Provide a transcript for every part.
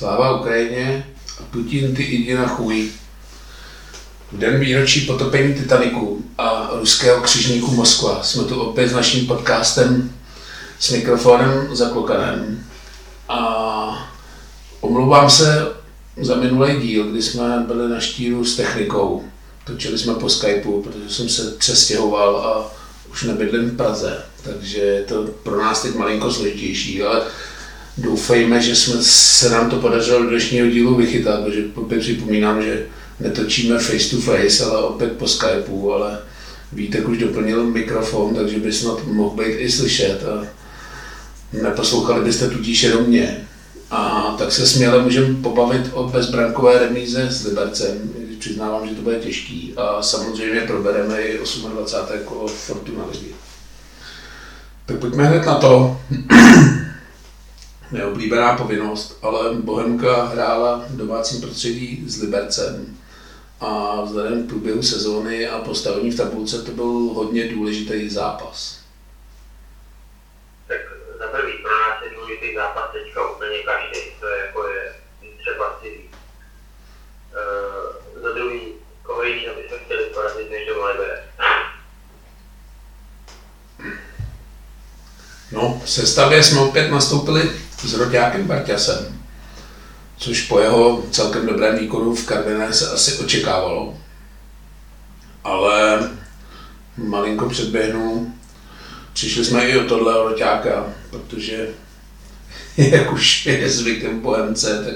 Sláva Ukrajině a Putin, ty jdi na chůj. V den výročí potopení Titaniku a ruského křižníku Moskva jsme tu opět s naším podcastem s mikrofonem zaklokaném. A omlouvám se za minulý díl, kdy jsme byli na Štíru s technikou. Točili jsme po Skypeu, protože jsem se přestěhoval a už nebydlím v Praze. Takže je to pro nás teď malinko složitější, ale doufejme, že se nám to podařilo do dnešního dílu vychytat, protože opět připomínám, že netočíme face to face, ale opět po Skypeu, ale Vítek už doplnil mikrofon, takže by snad mohl být i slyšet a neposlouchali byste tudíž jenom mě. A tak se směle můžeme pobavit o bezbrankové remíze s Libercem, přiznávám, že to bude těžký a samozřejmě probereme i 28. kolo Fortuna ligy. Tak pojďme hned na to. Neoblíbená povinnost, ale Bohemka hrála v domácím prostředí s Libercem a vzhledem k průběhu sezóny a postavení v tabulce to byl hodně důležitý zápas. Tak za prvý, pro nás je důležitý zápas teďka úplně každý, to je, jako je třeba si říct. Za druhý, koho jiného bychom chtěli porazit než doma Liberec. No, v sestavě jsme opět nastoupili s Roťákem Barťasem, což po jeho celkem dobrém výkonu v Karviné se asi očekávalo. Ale malinko předběhnu, přišli jsme i o tohle Roťáka, protože jak už je zvykem Bohemce, tak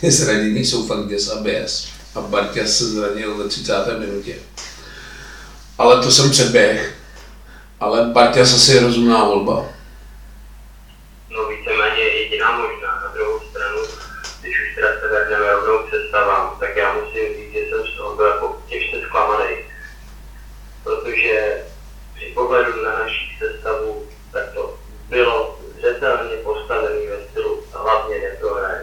ty zranění jsou fakt děs a běs. A Barťas se zranil ve 30. minutě. Ale to jsem předběh. Ale Barťas asi je rozumná volba. No víceméně jediná možná. Na druhou stranu, když už teda se vrhneme rovnou k sestavám, tak já musím říct, že jsem z toho byl jako těžce zklamaný. Protože při pohledu na naší sestavu, tak to bylo zřetelně postavený ve stylu hlavně netohrané.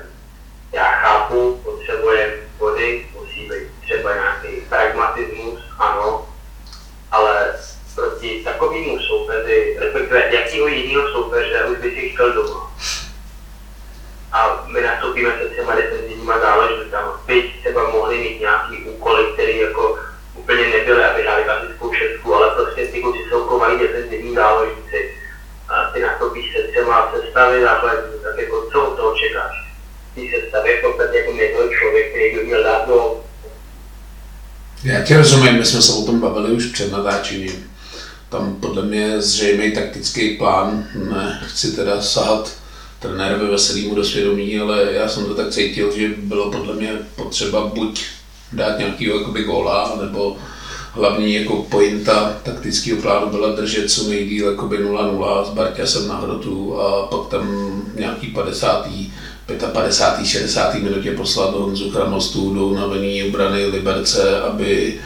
Já chápu, potřebujeme body, musí být třeba nějaký pragmatismus, ano, ale proti takovému soupeři, respektive jakého jiného soupeře už by si chtěl doma. A my nastoupíme se třeba defenzivníma záležitostama. Byť třeba mohli mít nějaký úkoly, které jako úplně nebyly, aby hráli klasickou šestku, ale prostě ty kluci jsou kovají defenzivní záležitosti. A ty nastoupíš se třeba sestavy základní, tak jako co od toho čekáš? Ty sestavy v podstatě jako nebyl člověk, který by měl dát do... Já tě rozumím, my jsme se o tom bavili už před natáčením. Tam podle mě je zřejmý taktický plán, nechci teda sahat trenérovi Veselýmu do svědomí, ale já jsem to tak cítil, že bylo podle mě potřeba buď dát nějakýho jakoby góla, nebo hlavní jako pointa taktického plánu byla držet co nejdýl jakoby 0-0 s Barťasem na hrotu a pak tam nějaký 55. 60. minutě poslat Honzu Chramostu do unavený obrany Liberce, aby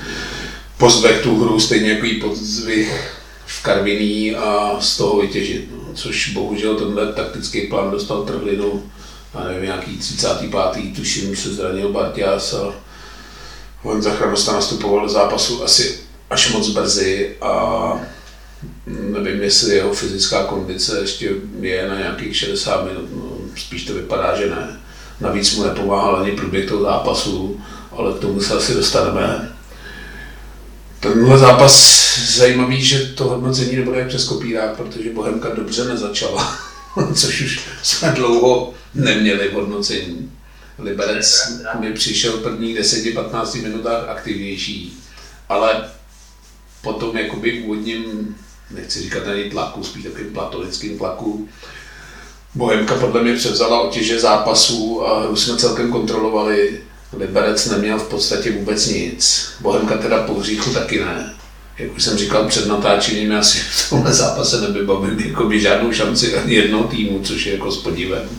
pozvech tu hru stejně jako jí podzvih v Karviní a z toho vytěžit. No, což bohužel tenhle taktický plán dostal trhlinu, já nevím, nějaký 35. tuším se zranil Barťas a Honza Chramosta nastupoval do zápasu asi až moc brzy a nevím, jestli jeho fyzická kondice ještě je na nějakých 60 minut, no, spíš to vypadá, že ne. Navíc mu nepomáhal ani průběh toho zápasu, ale k tomu se asi dostaneme. Tenhle zápas zajímavý, že to hodnocení nebude jak přes kopírák, protože Bohemka dobře nezačala, což už jsme dlouho neměli v hodnocení. Liberec mi přišel v prvních 10-15 minutách aktivnější, ale potom jakoby v úvodním, nechci říkat ani tlaku, spíš takovým platonickým tlaku, Bohemka podle mě převzala otěže zápasů a hru jsme celkem kontrolovali. Liberec neměl v podstatě vůbec nic, Bohemka teda po hříchu taky ne. Jak už jsem říkal před natáčením, já si v tomhle zápase nevybavím jakoby žádnou šanci ani jednoho týmu, což je jako s podívem.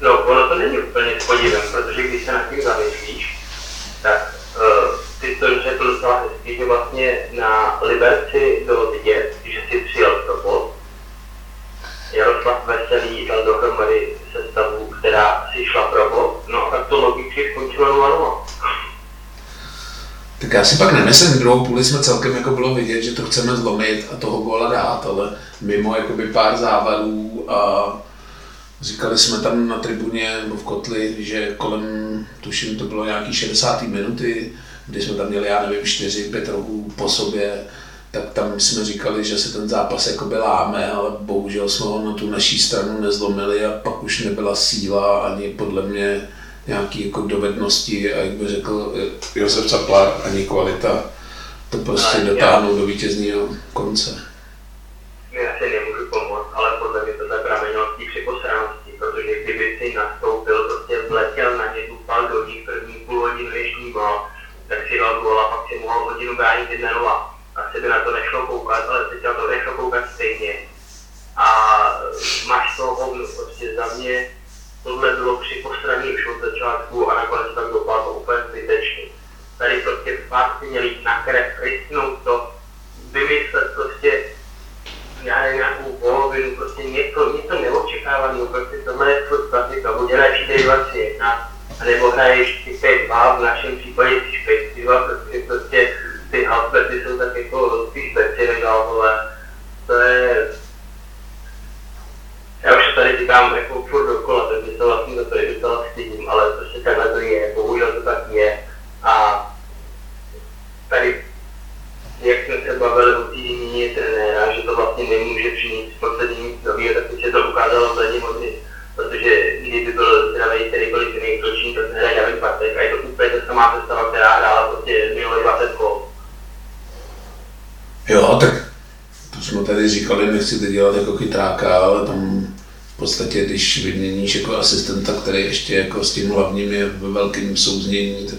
No, ono to není úplně s podívem, protože když se na tím zamyslíš, tak ty to řekl docela hezky, že vlastně na Liberci bylo vidět, že si přijel to bod. Jaroslav Veselý dal dohromady sestavu, která si šla pro bod, no a tak to logicky skončilo 0-0. Tak já si pak nemyslím, druhou půli jsme celkem jako bylo vidět, že to chceme zlomit a toho góla dát, ale mimo jakoby pár závadů a Říkali jsme tam na tribuně nebo v kotli, že kolem, tuším, to bylo nějaký 60. minuty, kdy jsme tam měli, já nevím, 4-5 rohů po sobě, tak tam jsme říkali, že se ten zápas jakoby láme, ale bohužel jsme ho na tu naší stranu nezlomili a pak už nebyla síla ani podle mě nějaké jako dovednosti a jak by řekl Josef Csaplár, ani kvalita to prostě dotáhnout do vítězního konce. Já si nemůžu pomoct, ale podle mě tohle pramenilo z té připosranosti, protože kdyby si nastoupil, prostě vletěl na ně, tupal do nich první půl hodinu dnešní gol, tak si dal gol a pak si mohl hodinu bránit 1-0. Asi by na to nešlo koukat, ale teď na to nešlo koukat stejně. A máš to hodně, prostě za mě tohle bylo připosraný už od začátku a nakonec tak dopadlo úplně zbytečně. Tady prostě fakt si měli jít na krev, rysnout to, vymyslet prostě nějakou polovinu, prostě něco neočekávaného, prostě tohle je furt klasika, buď hraje 4-21, nebo hraješ 5-2, v našem případě 5-2, prostě ty halfbety jsou tak jako spíš beci než halfové. To je... Já už tady říkám jako furt dokola, takže se vlastně za to je docela stydím, ale prostě takhle to je, bohužel to tak je. A tady, jak jsme se bavili o týdní trenéra, že to vlastně nemůže přinést v podstatě nic nového, tak teď se to ukázalo v zadní hodně, protože kdyby byl zdravý, který byl nejkročný, tak hraje David Bartek a je to úplně ta samá představa, která hrála prostě minulý 20 kol. Jo, tak to jsme tady říkali, nechci to dělat jako chytráka, ale tam v podstatě, když vyměníš jako asistenta, který ještě jako s tím hlavním je ve velkém souznění, tak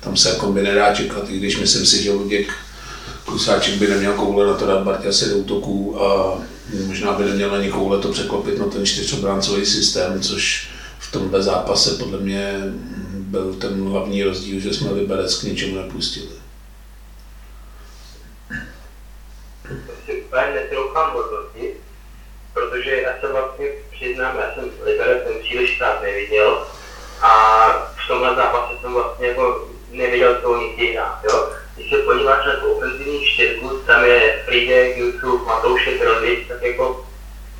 tam se jako by nedá čekat, i když myslím si, že Luděk Klusáček by neměl koule na to dát Barťase do útoku a možná by neměl ani koule to překlopit na ten čtyřobráncový systém, což v tomhle zápase podle mě byl ten hlavní rozdíl, že jsme Liberec k ničemu nepustili. To si úplně netroufám hodnotit, protože já se vlastně přiznám, já jsem Liberec příliš rád neviděl a v tomhle zápase jsem vlastně jako neviděl, co oni chtějí hrát, jo. Když se podíváš na tu ofenzivní čtyřku, tam je Frýdek, Jusuf, Matoušek, Roťák, tak jako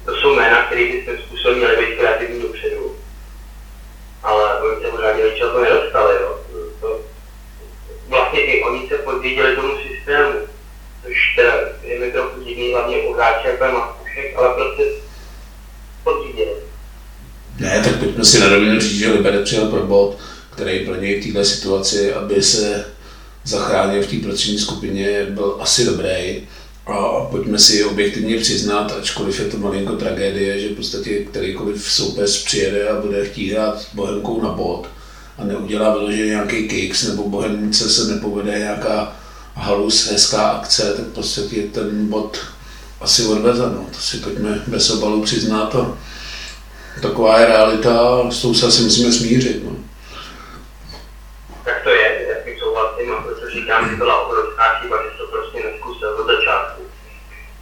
to jsou jména, které by svým způsobem měly být kreativní dopředu. Ale oni se pořádně ničeho to nedostali, jo. To, vlastně i oni se podvěděli tomu systému, což teda je mi trochu divný, hlavně u hráče jako je Matoušek, ale prostě podvěděli. Ne, tak pojďme si na rovinu říct, že Liberec přijel pro bod, který pro něj v této situaci, aby se zachránil v té prostřední skupině, byl asi dobrý. A pojďme si objektivně přiznat, ačkoliv je to malinko tragédie, že v podstatě kterýkoliv soupeř přijede a bude chtít hrát Bohemkou na bod a neudělá vyloženě nějaký kicks, nebo Bohemce se nepovede nějaká halus, hezká akce, tak v podstatě ten bod asi odvezeno. To si pojďme bez obalu přiznat a taková je realita, s tou se asi musíme smířit. No. Tak to je, já si souhlasím, a proto říkám, že byla obrovská chyba, že to prostě nezkusil od začátku.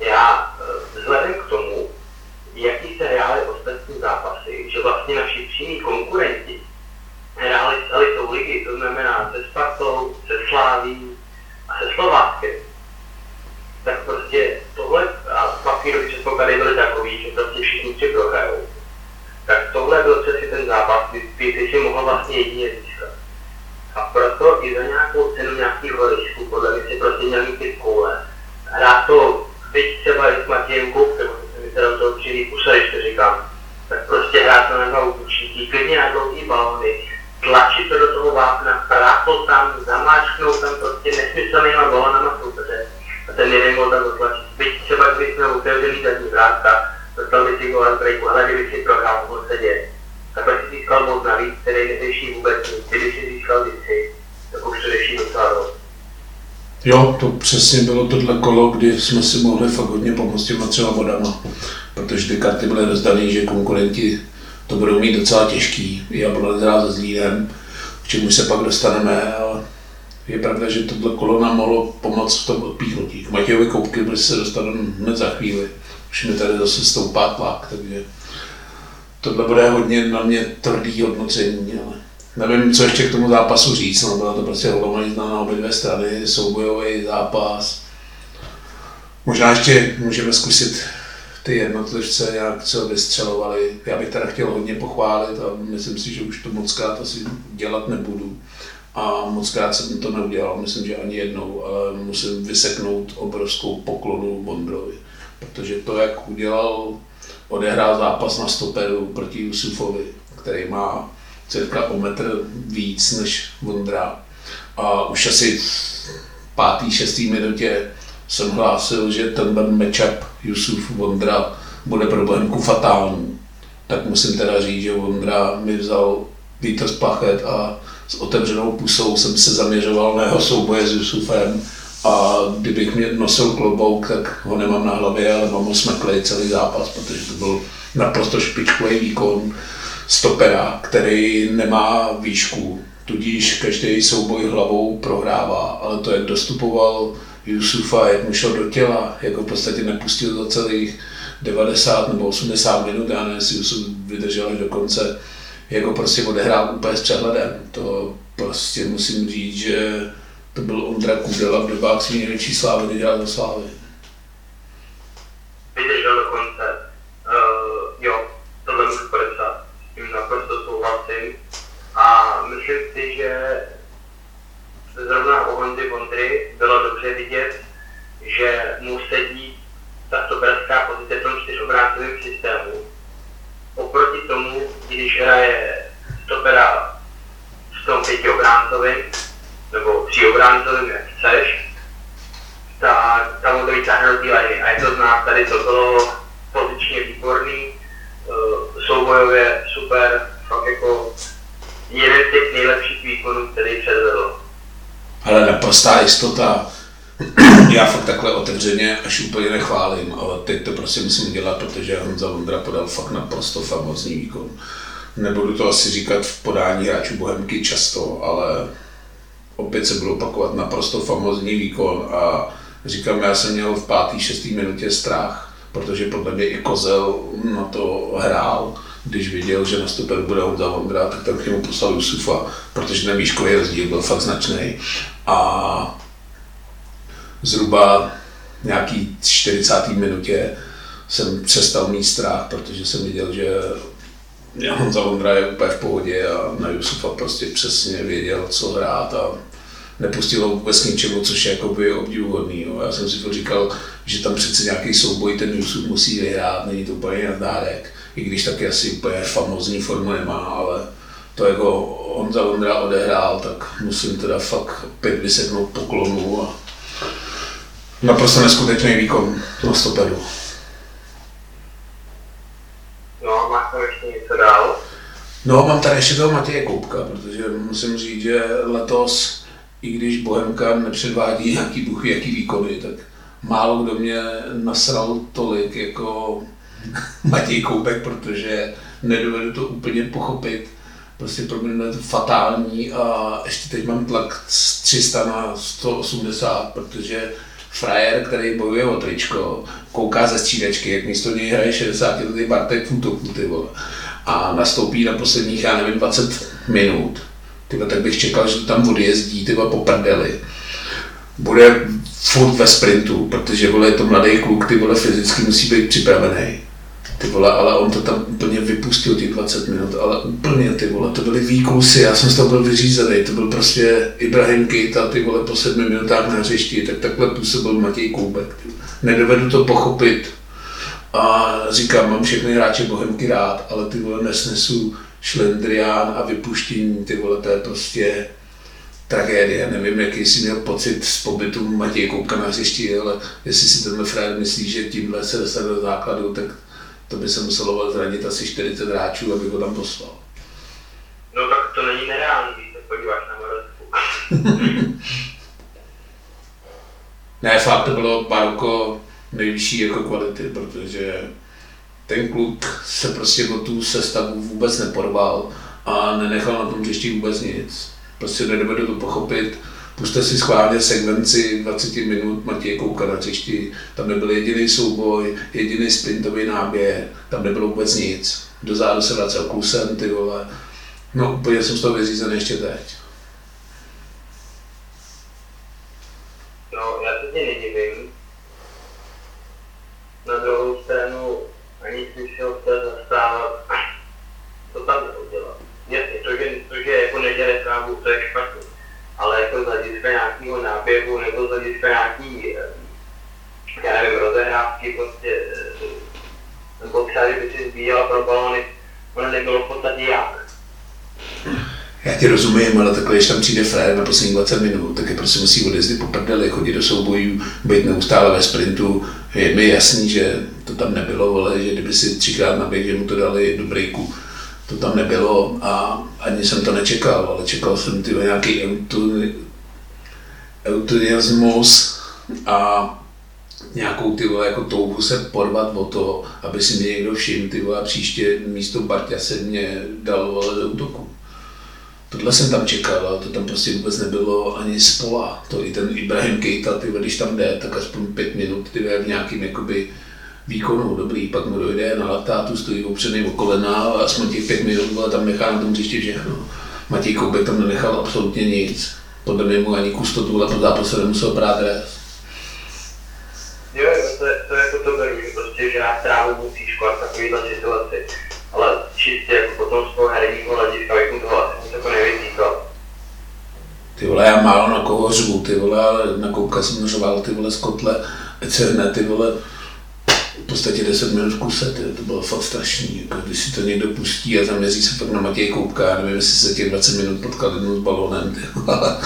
Já vzhledem k tomu, jaký se hrály ostatní zápasy, že vlastně naši přímí konkurenti hráli s elitou ligy, to znamená se Spartou, se Slavií a se Slováckem, tak prostě tohle, a pak ty předpoklady byly takový, že prostě všichni tři prohrajou, tak tohle byl přesně ten zápas, kdy ty si mohl vlastně jedině získat. A proto i za nějakou cenu nějakýho risku, podle mě si prostě měl mít ty koule. Hrát to, byť třeba i s Matějem Koubkem, který se do toho přilí pusel, když to říkám, tak prostě hrát to na dva útočníky, klidně na dlouhý balony, tlačit to do toho vápna, prát to tam, zamáčknout tam prostě nesmyslnýma balonama soupeře. A ten jeden gól tam dotlačit. Byť třeba, když jsme otevřeli zadní vrátka, dostal by si gól z breaku, ale kdyby si prohrál, on se děje. Takhle si získal moc navíc, který neřeší vůbec nic. Kdyby si získal věci, tak už to řeší docela dost. Jo, to přesně bylo tohle kolo, kdy jsme si mohli fakt hodně pomoct těma třeba bodama. Protože ty karty byly rozdané, že konkurenti to budou mít docela těžký. Jablonec hrál se Zlínem, k čemu se pak dostaneme, ale je pravda, že tohle kolo nám mohlo pomoct v tom odpíhnutí. K Matějovi Koubky, protože se dostaneme hned za chvíli. Už mi tady zase stoupá tlak, takže... Tohle bude hodně na mě tvrdý hodnocení, ale nevím, co ještě k tomu zápasu říct, no, byla to prostě holomanizna na obě dvě strany, soubojový zápas. Možná ještě můžeme zkusit ty jednotlivce nějak co vystřelovali. Já bych teda chtěl hodně pochválit a myslím si, že už to mockrát asi dělat nebudu. A mockrát jsem to neudělal, myslím, že ani jednou, ale musím vyseknout obrovskou poklonu Vondrovi. Protože to, jak udělal, odehrál zápas na stoperu proti Jusufovi, který má cirka o metr víc než Vondra. A už asi v 5., 6. minutě jsem hlásil, že tenhle matchup Jusuf-Vondra bude pro Bohemku fatální. Tak musím teda říct, že Vondra mi vzal vítr z plachet a s otevřenou pusou jsem se zaměřoval na jeho souboje s Jusufem. A kdybych mě nosil klobouk, tak ho nemám na hlavě, ale mám ho smeklej celý zápas, protože to byl naprosto špičkový výkon stopera, který nemá výšku. Tudíž každý souboj hlavou prohrává, ale to, jak dostupoval Jusufa, jak mu šel do těla, jak ho v podstatě nepustil za celých 90 nebo 80 minut, já nevím, jestli Jusuf vydržel až do konce, jak ho prostě odehrál úplně s přehledem. To prostě musím říct, že to byl Ondra Kudela v dobách svý největší slávy, kdy dělal do Slávy. Vydržel do konce. Jo, tohle můžu podepsat, s tím naprosto souhlasím. A myslím si, že zrovna u Honzy Vondry bylo dobře vidět, že mu sedí ta stoperská pozice v tom čtyřobrácovém systému. Oproti tomu, když hraje stopera v tom pětiobráncovém, nebo tříobráncovém, jak chceš, tak ta Vondrica hrozí liny. A je to z nás, tady to bylo pozičně výborný, soubojově super, fakt jako jeden z těch nejlepších výkonů, který předvedl. Ale naprostá jistota. Já fakt takhle otevřeně až úplně nechválím, ale teď to prostě musím dělat, protože Honza Vondra podal fakt naprosto famózní výkon. Nebudu to asi říkat v podání hráčů Bohemky často, ale opět se budu opakovat, naprosto famózní výkon a říkám, já jsem měl v 5., 6. minutě strach, protože podle mě i Kozel na to hrál. Když viděl, že na stoperu bude Honza Vondra, tak tam k němu poslal Jusufa, protože ten výškový rozdíl byl fakt značný. A zhruba nějaký 40. minutě jsem přestal mít strach, protože jsem viděl, že Honza Vondra je úplně v pohodě a na Jusufa prostě přesně věděl, co hrát a nepustilo vůbec ničemu, což je jakoby obdivuhodný. Já jsem si to říkal, že tam přece nějaký souboj ten Jusuf musí vyhrát, není to úplně na dárek. I když taky asi úplně famózní formu nemá, ale to jako Honza Vondra odehrál, tak musím teda fakt opět vysednout poklonu a naprosto neskutečný výkon na stoperu. No, máš tam ještě něco dál? No, mám tady ještě toho Matěje Koubka, protože musím říct, že letos, i když Bohemka nepředvádí nějaký buchy, jaký výkony, tak málo kdo mě nasral tolik jako Matěj Koubek, protože nedovedu to úplně pochopit. Prostě pro mě je to fatální a ještě teď mám tlak z 300 na 180, protože frajer, který bojuje o tričko, kouká ze střídačky, jak místo něj hraje 60letý Bartek v útoku, ty vole. A nastoupí na posledních, já nevím, 20 minut. Tyba, tak bych čekal, že to tam odjezdí, tyba po prdeli. Bude furt ve sprintu, protože vole, je to mladý kluk, ty vole fyzicky musí být připravený. Ty vole, ale on to tam úplně vypustil těch 20 minut, ale úplně ty vole, to byly výkusy, já jsem z toho byl vyřízený, to byl prostě Ibrahim Keita, ty vole, po 7 minutách na hřišti, tak takhle působil Matěj Koubek. Nedovedu to pochopit a říkám, mám všechny hráče Bohemky rád, ale ty vole, nesnesu šlendrián a vypuštění, ty vole, to je prostě tragédie. Nevím, jaký jsi měl pocit z pobytu Matěje Koubka na hřišti, ale jestli si tenhle frajer myslí, že tímhle se dostane do základu, tak to by se muselo zranit asi 40 hráčů, aby ho tam poslal. No tak to není nereálný, když se podíváš na Moravsku. Ne, fakt to bylo Baruko nejvyšší jako kvality, protože ten kluk se prostě o tu sestavu vůbec neporval a nenechal na tom hřišti vůbec nic. Prostě nedovedu to pochopit. Pusťte si schválně sekvenci 20 minut Matěje Koubka na hřišti. Tam nebyl jediný souboj, jediný sprintový náběh, tam nebylo vůbec nic. Do zádu se vracel klusem, ty vole. No úplně jsem z toho vyřízený ještě teď. No, já se tě nedivím. Na druhou stranu potřeba, že by si zbíjela pro balony, ono nebylo v podstatě jak. Já ti rozumím, ale takhle, když tam přijde frér na poslední 20 minut, tak je prostě musí odjezdit po prdeli, chodit do soubojů, být neustále ve sprintu. Je mi jasný, že to tam nebylo, ale že kdyby si třikrát naběh, že mu to dali jednu brejku. To tam nebylo a ani jsem to nečekal, ale čekal jsem nějaký entuziasmus a nějakou jako touhu se porvat o to, aby si mě někdo všiml a příště místo Barťase mě dal do útoku. Tohle jsem tam čekal, ale to tam prostě vůbec nebylo ani spola. To i ten Ibrahim Keita, když tam jde, tak aspoň 5 minut v nějakým jakoby výkonu dobrý, pak mu dojde na laptátu, stojí opřený o kolena a aspoň těch 5 minut, ale tam nechá na tom hřišti všechno. Matěj Koubek tam nenechal absolutně nic. Podle mě mu ani kus to tuhle zápase nemusel brát dres. Jo, to je to beru, prostě, že nás trávu musí školat takovýhle situaci, ale čistě jako potom z toho herního hlediska, jak mu tohle asi jako nevytýkal. Ty vole, já málo na koho řvu, ty vole, ale na Koubka jsem řval, ty vole, z kotle, ať se hrne, ty vole, v podstatě 10 minut v kuse, to bylo fakt strašný, jako, když si to někdo pustí a zaměří se pak na Matěje Koubka, já nevím, jestli se těch 20 minut potkal jednou s balonem, ale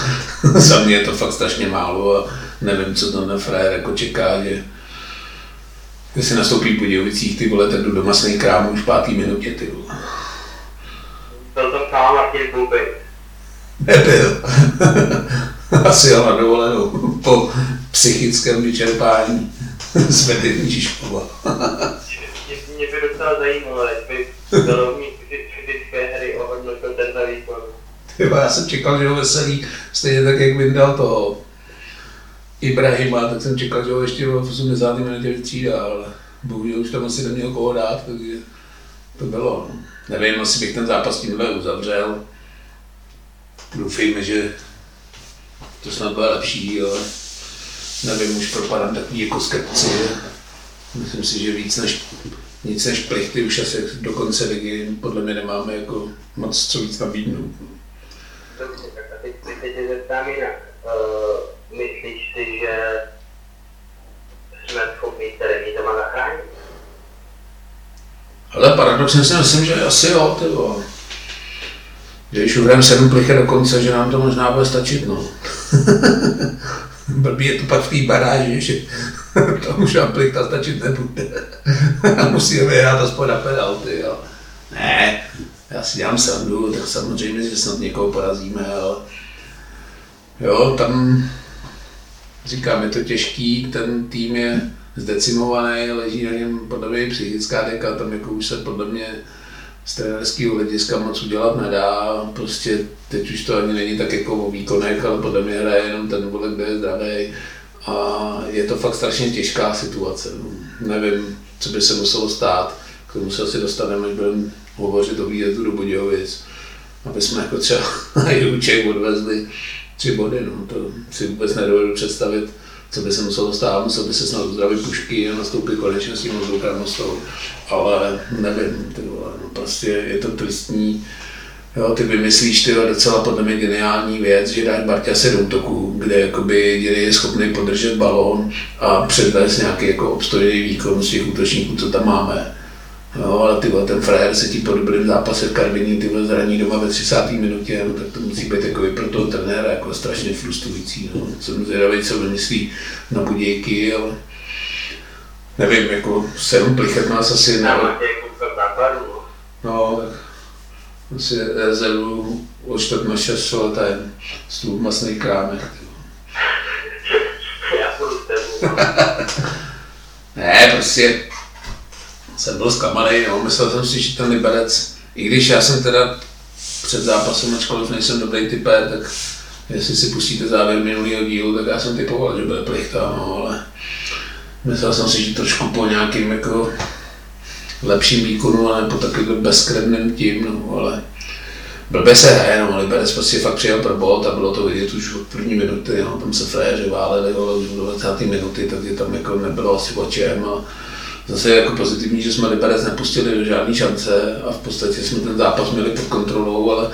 za mě je to fakt strašně málo a nevím, co to na frajer jako čeká, že když si nastoupí v Budějovicích, ty vole, tak jdu do masnej krámu už v 5. minutě, ty vole. Byl to pán Matěj Koubek? Nebyl. Asi jel na dovolenou po psychickém vyčerpání. Zvedení Žižkova. Mě by docela zajímalo, jestli bylo mít fyzické hry ohodnotil tenhle výkon. Tyba, já jsem čekal, že ho Veselý, stejně tak, jak vyndal toho Ibrahima, tak jsem čekal, že ho ještě v 80. minutě vytřídá, ale bohužel už tam asi neměl koho dát, takže to bylo. Nevím, asi bych ten zápas tímhle uzavřel. Doufejme, že to snad bude lepší, ale nevím, už propadám takový jako skepci. Myslím si, že víc než, nic než plichty už asi do konce ligy podle mě nemáme jako moc co víc nabídnout. Dobře, tak teď se zeptám jinak. Myslíš si, že jsme schopni tady doma zachránit? Ale paradoxně si myslím, že asi jo, tyvo. Že když uhrám 7 plichy do konce, že nám to možná bude stačit, no. Blbý je to pak v té baráži, že tam už aplika stačit nebude. Musíme vyhrát aspoň na penalty, jo. Ne, já si dělám srandu, tak samozřejmě, že snad někoho porazíme, ale jo, tam říkám, je to těžký, ten tým je zdecimovaný, leží na něm podle mě psychická deka, tam jako už se podle mě z trenerského hlediska moc udělat nedá, prostě teď už to ani není tak jako o výkonech, ale podle mě hraje jenom ten vole, kde je zdravý a je to fakt strašně těžká situace. Nevím, co by se muselo stát, k tomu se asi dostaneme, až budeme hovořit o výjezdu do Budějovic, aby jsme jako třeba Juček odvezli 3 body, no, to si vůbec nedovedu představit, co by se muselo stát, musel by se snad uzdravit Pušky a nastoupit konečně s tím Honzou Chramostou, ale nevím, ty vole, no prostě je to tristní. Jo, ty vymyslíš, ty jo, docela podle mě geniální věc, že dáš Barťase do útoku, kde jakoby je schopný podržet balón a předvést nějaký jako obstojný výkon z těch útočníků, co tam máme. Jo, ale ty vole, ten frajer se ti po dobrém zápase v Karviní, ty vole, zraní doma ve 30. minutě, no, tak to musí být takový pro toho trenéra jako strašně frustrující, no. Jsem zvědavý, co vymyslí na Budějky, ale nevím, jako 7 plichet nás asi ne. No, tak asi rezervu o 4-6 letem z tům masných krámek. Já budu s tebou. Ne, prostě jsem byl zklamaný, no, myslel jsem si, že ten Liberec, i když já jsem teda před zápasem, ačkoliv nejsem dobrý typer, tak jestli si pustíte závěr minulého dílu, tak já jsem typoval, že bude plichta, no, ale myslel jsem si, že trošku po nějakým jako lepším výkonu, ale po takovým bezkrevným tím, no, ale blbě se hraje, no, Liberec prostě fakt přijel pro bod a bylo to vidět už od první minuty, no, tam se frajeři váleli, ale už do 20. minuty, takže tam jako nebylo asi o čem. A zase je jako pozitivní, že jsme Liberec nepustili do žádné šance a v podstatě jsme ten zápas měli pod kontrolou, ale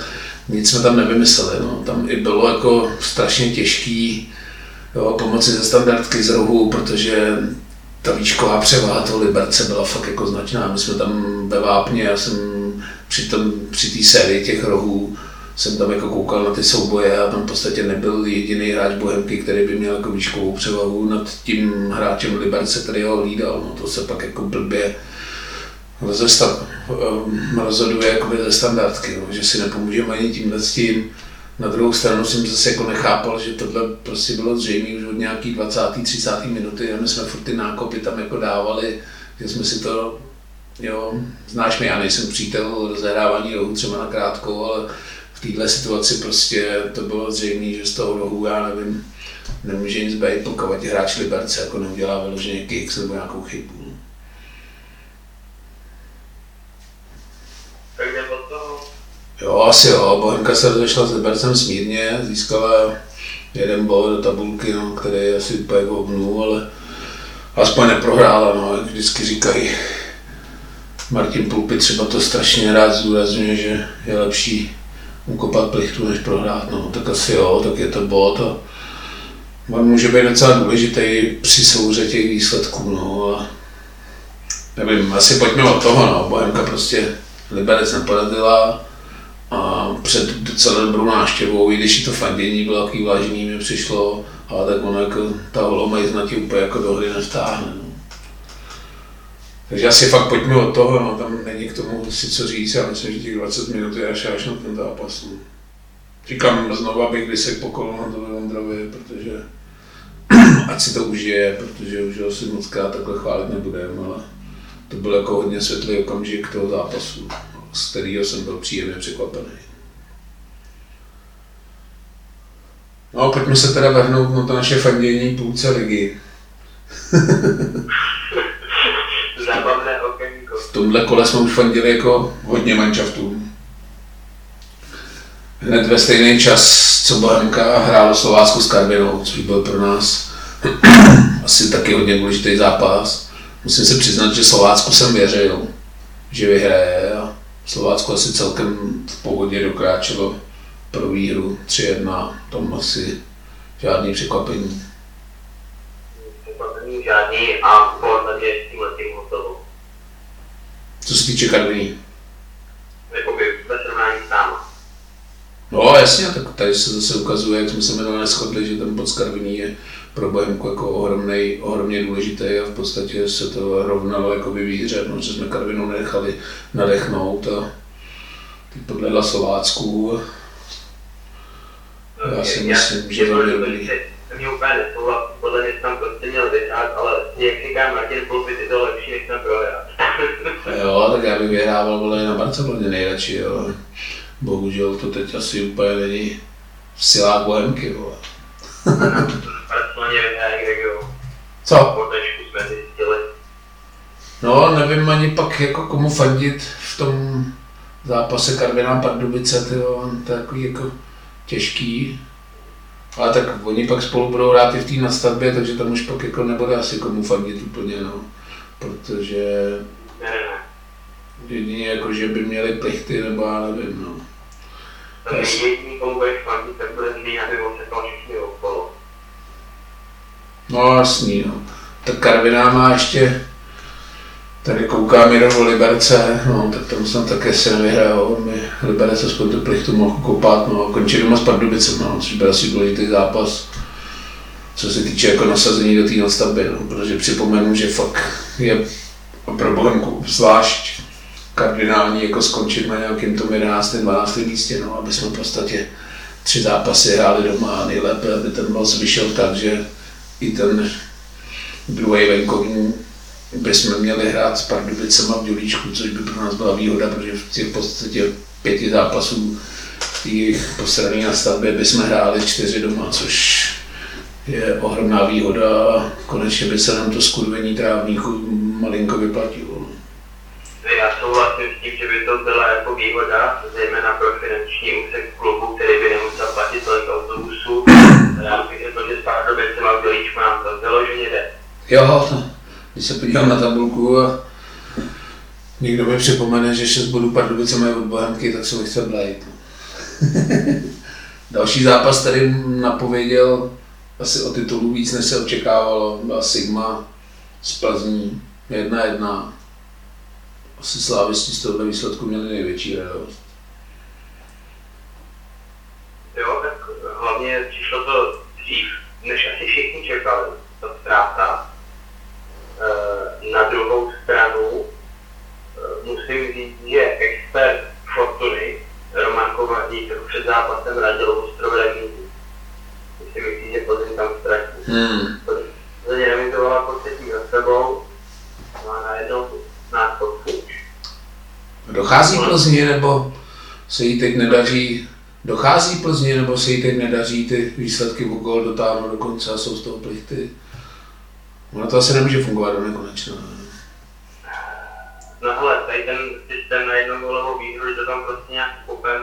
nic jsme tam nevymysleli. No. Tam i bylo jako strašně těžký, jo, pomoci ze standardky z rohu, protože ta výšková převaha toho Liberce byla fakt jako značná. My jsme tam ve vápně, já jsem při té sérii těch rohů jsem tam jako koukal na ty souboje a tam v podstatě nebyl jediný hráč Bohemky, který by měl jako výškovou převahu nad tím hráčem Liberce, který ho hlídal. No to se pak jako blbě rozhoduje jakoby ze standardky, no, že si nepomůžeme ani tímhle s tím. Na druhou stranu jsem zase jako nechápal, že tohle prostě bylo zřejmé už od nějaký 20. 30. minuty a my jsme furt ty nákopy tam jako dávali, že jsme si to, jo, znáš mě, já nejsem přítel rozehrávání rohu třeba na krátkou, ale v této situaci prostě to bylo zřejmé, že z toho rohu, já nevím, nemůže nic být, pokud hráč Liberce jako neudělá vyloženě kicks nebo nějakou chybu. Jo, asi jo. Bohemka se rozešla s Libercem smírně, získala jeden bod do tabulky, no, který je asi úplně obnul, ale aspoň neprohrála, no, jak vždycky říkají. Martin Pulpy třeba to strašně rád zdůrazňuje, že je lepší ukopat plichtu, než prohrát, no, tak asi jo, tak je to bod a on může být docela důležitý při souře těch výsledků, no, a nevím, asi pojďme od toho, no, Bohemka prostě Liberec neporadila. A před docela dobrou návštěvou, i když to fandění bylo takový vážený, mi přišlo, ale tak ono jako ta holomejzna ti úplně jako do hry nevtáhne. No. Takže asi fakt pojďme od toho, no, tam není k tomu si co říct, já myslím, že těch 20 minut je až na ten zápas. No. Říkám, znova bych vysek po kolu na to Vondrovi, protože ať si to užije, protože už ho si mockrát takhle chválit nebudeme, ale to byl jako hodně světlý okamžik toho zápasu, z kterého jsem byl příjemně překvapený. No a pojďme se teda vrhnout na to naše fandění půlce ligy. Zábavné okénko. V tomhle kole jsme už fandili jako hodně manšaftů. Hned ve stejný čas, co Bohemka hrálo Slovácko s Karvinou, což byl pro nás asi taky hodně důležitý zápas. Musím se přiznat, že Slovácku jsem věřil, že vyhraje. Slovácko asi celkem v pohodě dokráčelo pro výhru 3-1, tam asi žádný překvapení. Překvapení žádný a podle mě s tímhletím hotovo. Co se týče Karviní? Jakoby ve srovnání s náma. No jasně, tak tady se zase ukazuje, jak jsme se minulé neshodli, že ten bod s Karviní je pro Bohemku jako ohromně důležitý a v podstatě se to rovnalo jako výhře, protože jsme Karvinu nechali nadechnout a teď podlehla Slovácku. Já si myslím, že to je dobrý. Mě úplně nesouhlasí, podle mě tam prostě měl vyhrát, ale jak říká Martin Pulpit, je to lepší, než tam prohrát. Jo, tak já bych vyhrával vole na Barceloně nejradši, jo. Bohužel to teď asi úplně není v silách Bohemky, vole. Co? No, nevím ani pak jako komu fandit v tom zápase Karviná Pardubice, tyjo, to je takový jako těžký. Ale tak oni pak spolu budou hrát i v té nastavbě, takže tam už pak jako nebude asi komu fandit úplně, no. Protože jedině jako, že by měli plichty nebo já nevím, no. To je jediný, komu budeš fandit, tak bude zlý, aby on se toho všichni okolo. No jasný, no. Tak Karviná má ještě, tady koukám jenom o Liberce, no tak tam snad také se nevyhrajou, my Liberec aspoň tu plichtu mohl koupat, no končí doma s Pardubicem, no, což byl asi důležitý zápas, co se týče jako nasazení do té nadstavby, no, protože připomenu, že fakt je pro Bohemku zvlášť kardinální jako skončit na nějakým tom 11. 12. místě, no, aby jsme v podstatě 3 zápasy hráli doma a nejlépe, aby ten los vyšel tak, že i ten druhý venkovní bychom měli hrát s Pardubicema v Dělíčku, což by pro nás byla výhoda, protože v těch podstatě 5 zápasů v těch poslední nastavbě bychom hráli 4 doma, což je ohromná výhoda a konečně by se nám to skurvení trávníků malinko vyplatilo. Já souhlasím s tím, že by to byla jako výhoda, zejména pro finanční úsek klubu, který by nemusel platit tolik autobusů. Já bych řekl, že s Pardubicema v Dělíčku nám to vyloženě jde. Jo, když se podívám na tabulku a někdo mi připomene, že 6 bodů Pardubice mají od Bohemky, tak se mi chce blajit. Další zápas tady napověděl asi o titulu víc, než se očekávalo. Byla Sigma z Plzní 1-1. Asi slávisti z tohoto výsledku měli největší radost. Jo, tak hlavně přišlo to dřív, než asi všichni čekali, ta ztráta. Na druhou stranu musím říct, že expert Fortuny Roman Kovářík před zápasem radil ostrov remízu. Myslím, že Plzeň tam ztratí. Plzeň remizovala po třetí za sebou a najednou nás podpůjč. Dochází Plzni, nebo se jí teď nedaří? Dochází Plzni, nebo se jí teď nedaří ty výsledky v gól dotáhnout do konce a jsou z toho plichty? Ono to asi nemůže fungovat do nekonečna. No hele, tady ten systém na jednogólovou výhru, že to tam prostě nějak kopem,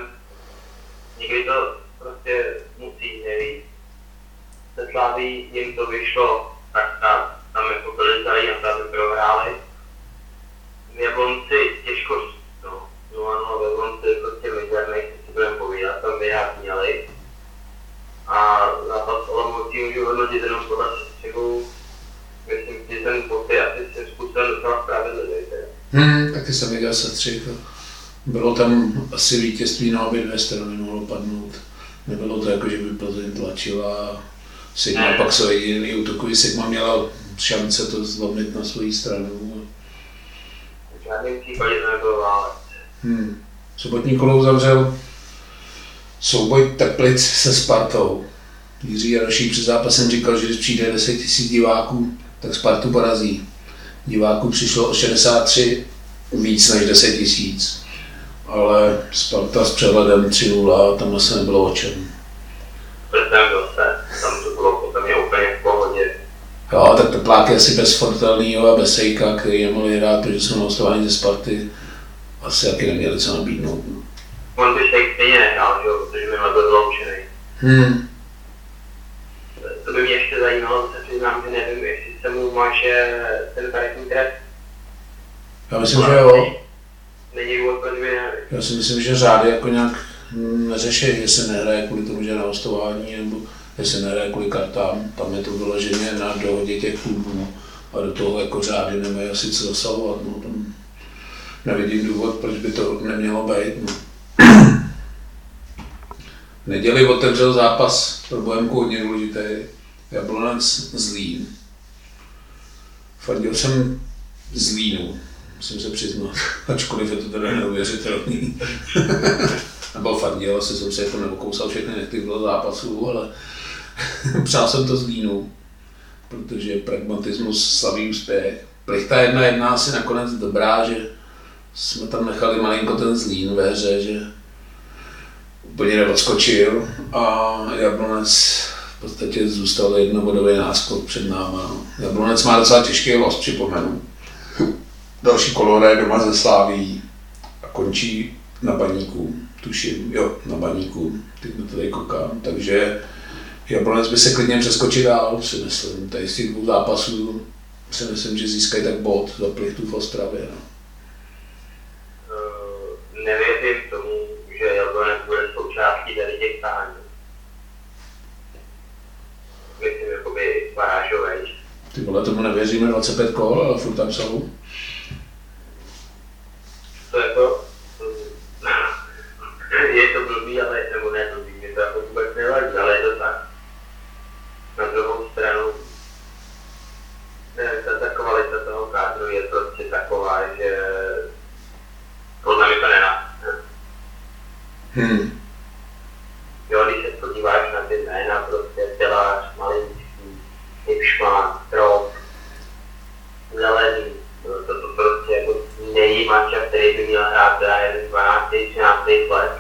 někdy to prostě musí, nevím. Se Slaví jim to vyšlo tak, tam jako byli tady a tady prohráli. V Jablonci těžko, no v Jablonci prostě vyžadný, si budeme povídat, tam vyhrát měli. A zápas Olomoucí můžu hodnotit jenom podle střihu. Myslím, že ten poté asi jsem zkusil docela spravedlivý. Taky jsem viděl sestřih. Bylo tam asi vítězství na obě dvě strany, mohlo padnout. Nebylo to jako, že by Plzeň tlačila. Sigma pak jsou jediný útokový. Sigma měla šance to zlomit na svou stranu. V žádném případě nebyl válec. Sobotní kolo uzavřel souboj Teplic se Spartou. Jiří Jaroší před zápasem říkal, že když přijde 10 000 diváků, tak Spartu porazí. Diváků přišlo o 63 víc než 10 000, ale Sparta s přehledem 3-0 a tam asi nebylo o čem. Představil se, tam to bylo potom je úplně v pohodě. Jo, tak Tepláky asi bez Fortelnýho a bez Sejka, který nemohli hrát, protože jsou na hostování ze Sparty, asi taky neměli co nabídnout. On by Sejk stejně nehrál, protože mi nebyl zloučený. To by mě ještě zajímalo, se přiznám, že nevím, jestli se mu maže ten karetní trest. Já myslím, že jo. Není důvod, proč by ne. Já si myslím, že řády jako nějak neřeší, jestli nehraje kvůli tomu, že na hostování, nebo jestli nehraje kvůli kartám. Tam je to vyloženě na dohodě těch klubů a do toho jako řády nemají asi co zasahovat. No, tam nevidím důvod, proč by to nemělo být. No. V neděli otevřel zápas pro Bohemku hodně důležitý, Jablonec Zlín. Fandil jsem Zlínu, musím se přiznat, ačkoliv je to teda neuvěřitelný. Nebo fandil, asi jsem se jako neokousal všechny nechty zápasů, ale přál jsem to Zlínu, protože pragmatismus slaví úspěch. Plichta 1-1 asi nakonec dobrá, že jsme tam nechali malinko ten Zlín ve hře, že úplně neodskočil a Jablonec v podstatě zůstal jednobodový náskok před náma. Jablonec má docela těžký los, připomenu. Další kolo hraje doma ze Slavií a končí na Baníku, tuším, jo, na Baníku, teď mi to tady koukám. Takže Jablonec by se klidně přeskočil dál, si myslím. Tady z těch dvou zápasů si myslím, že získají tak bod za plichtu v Ostravě. No. Nevěřím tomu, že Jablonec bude součástí tady těch tání. Myslím, jakoby barážovej. Ty vole, tomu nevěříme 25 kol, ale furt tam jsou. To je to... Je to blbý, ale nebo ne blbý, mě to jako vůbec nevadí, ale je to tak. Na druhou stranu... Ta kvalita toho kádru je prostě taková, že... Podle mě to nenastane. Jo, když se podíváš na ty jména, prostě Telář, Malinský, Hipšman, Strop, Zelený, to prostě jako nejvímača, který by měl hrát za 12-13 let.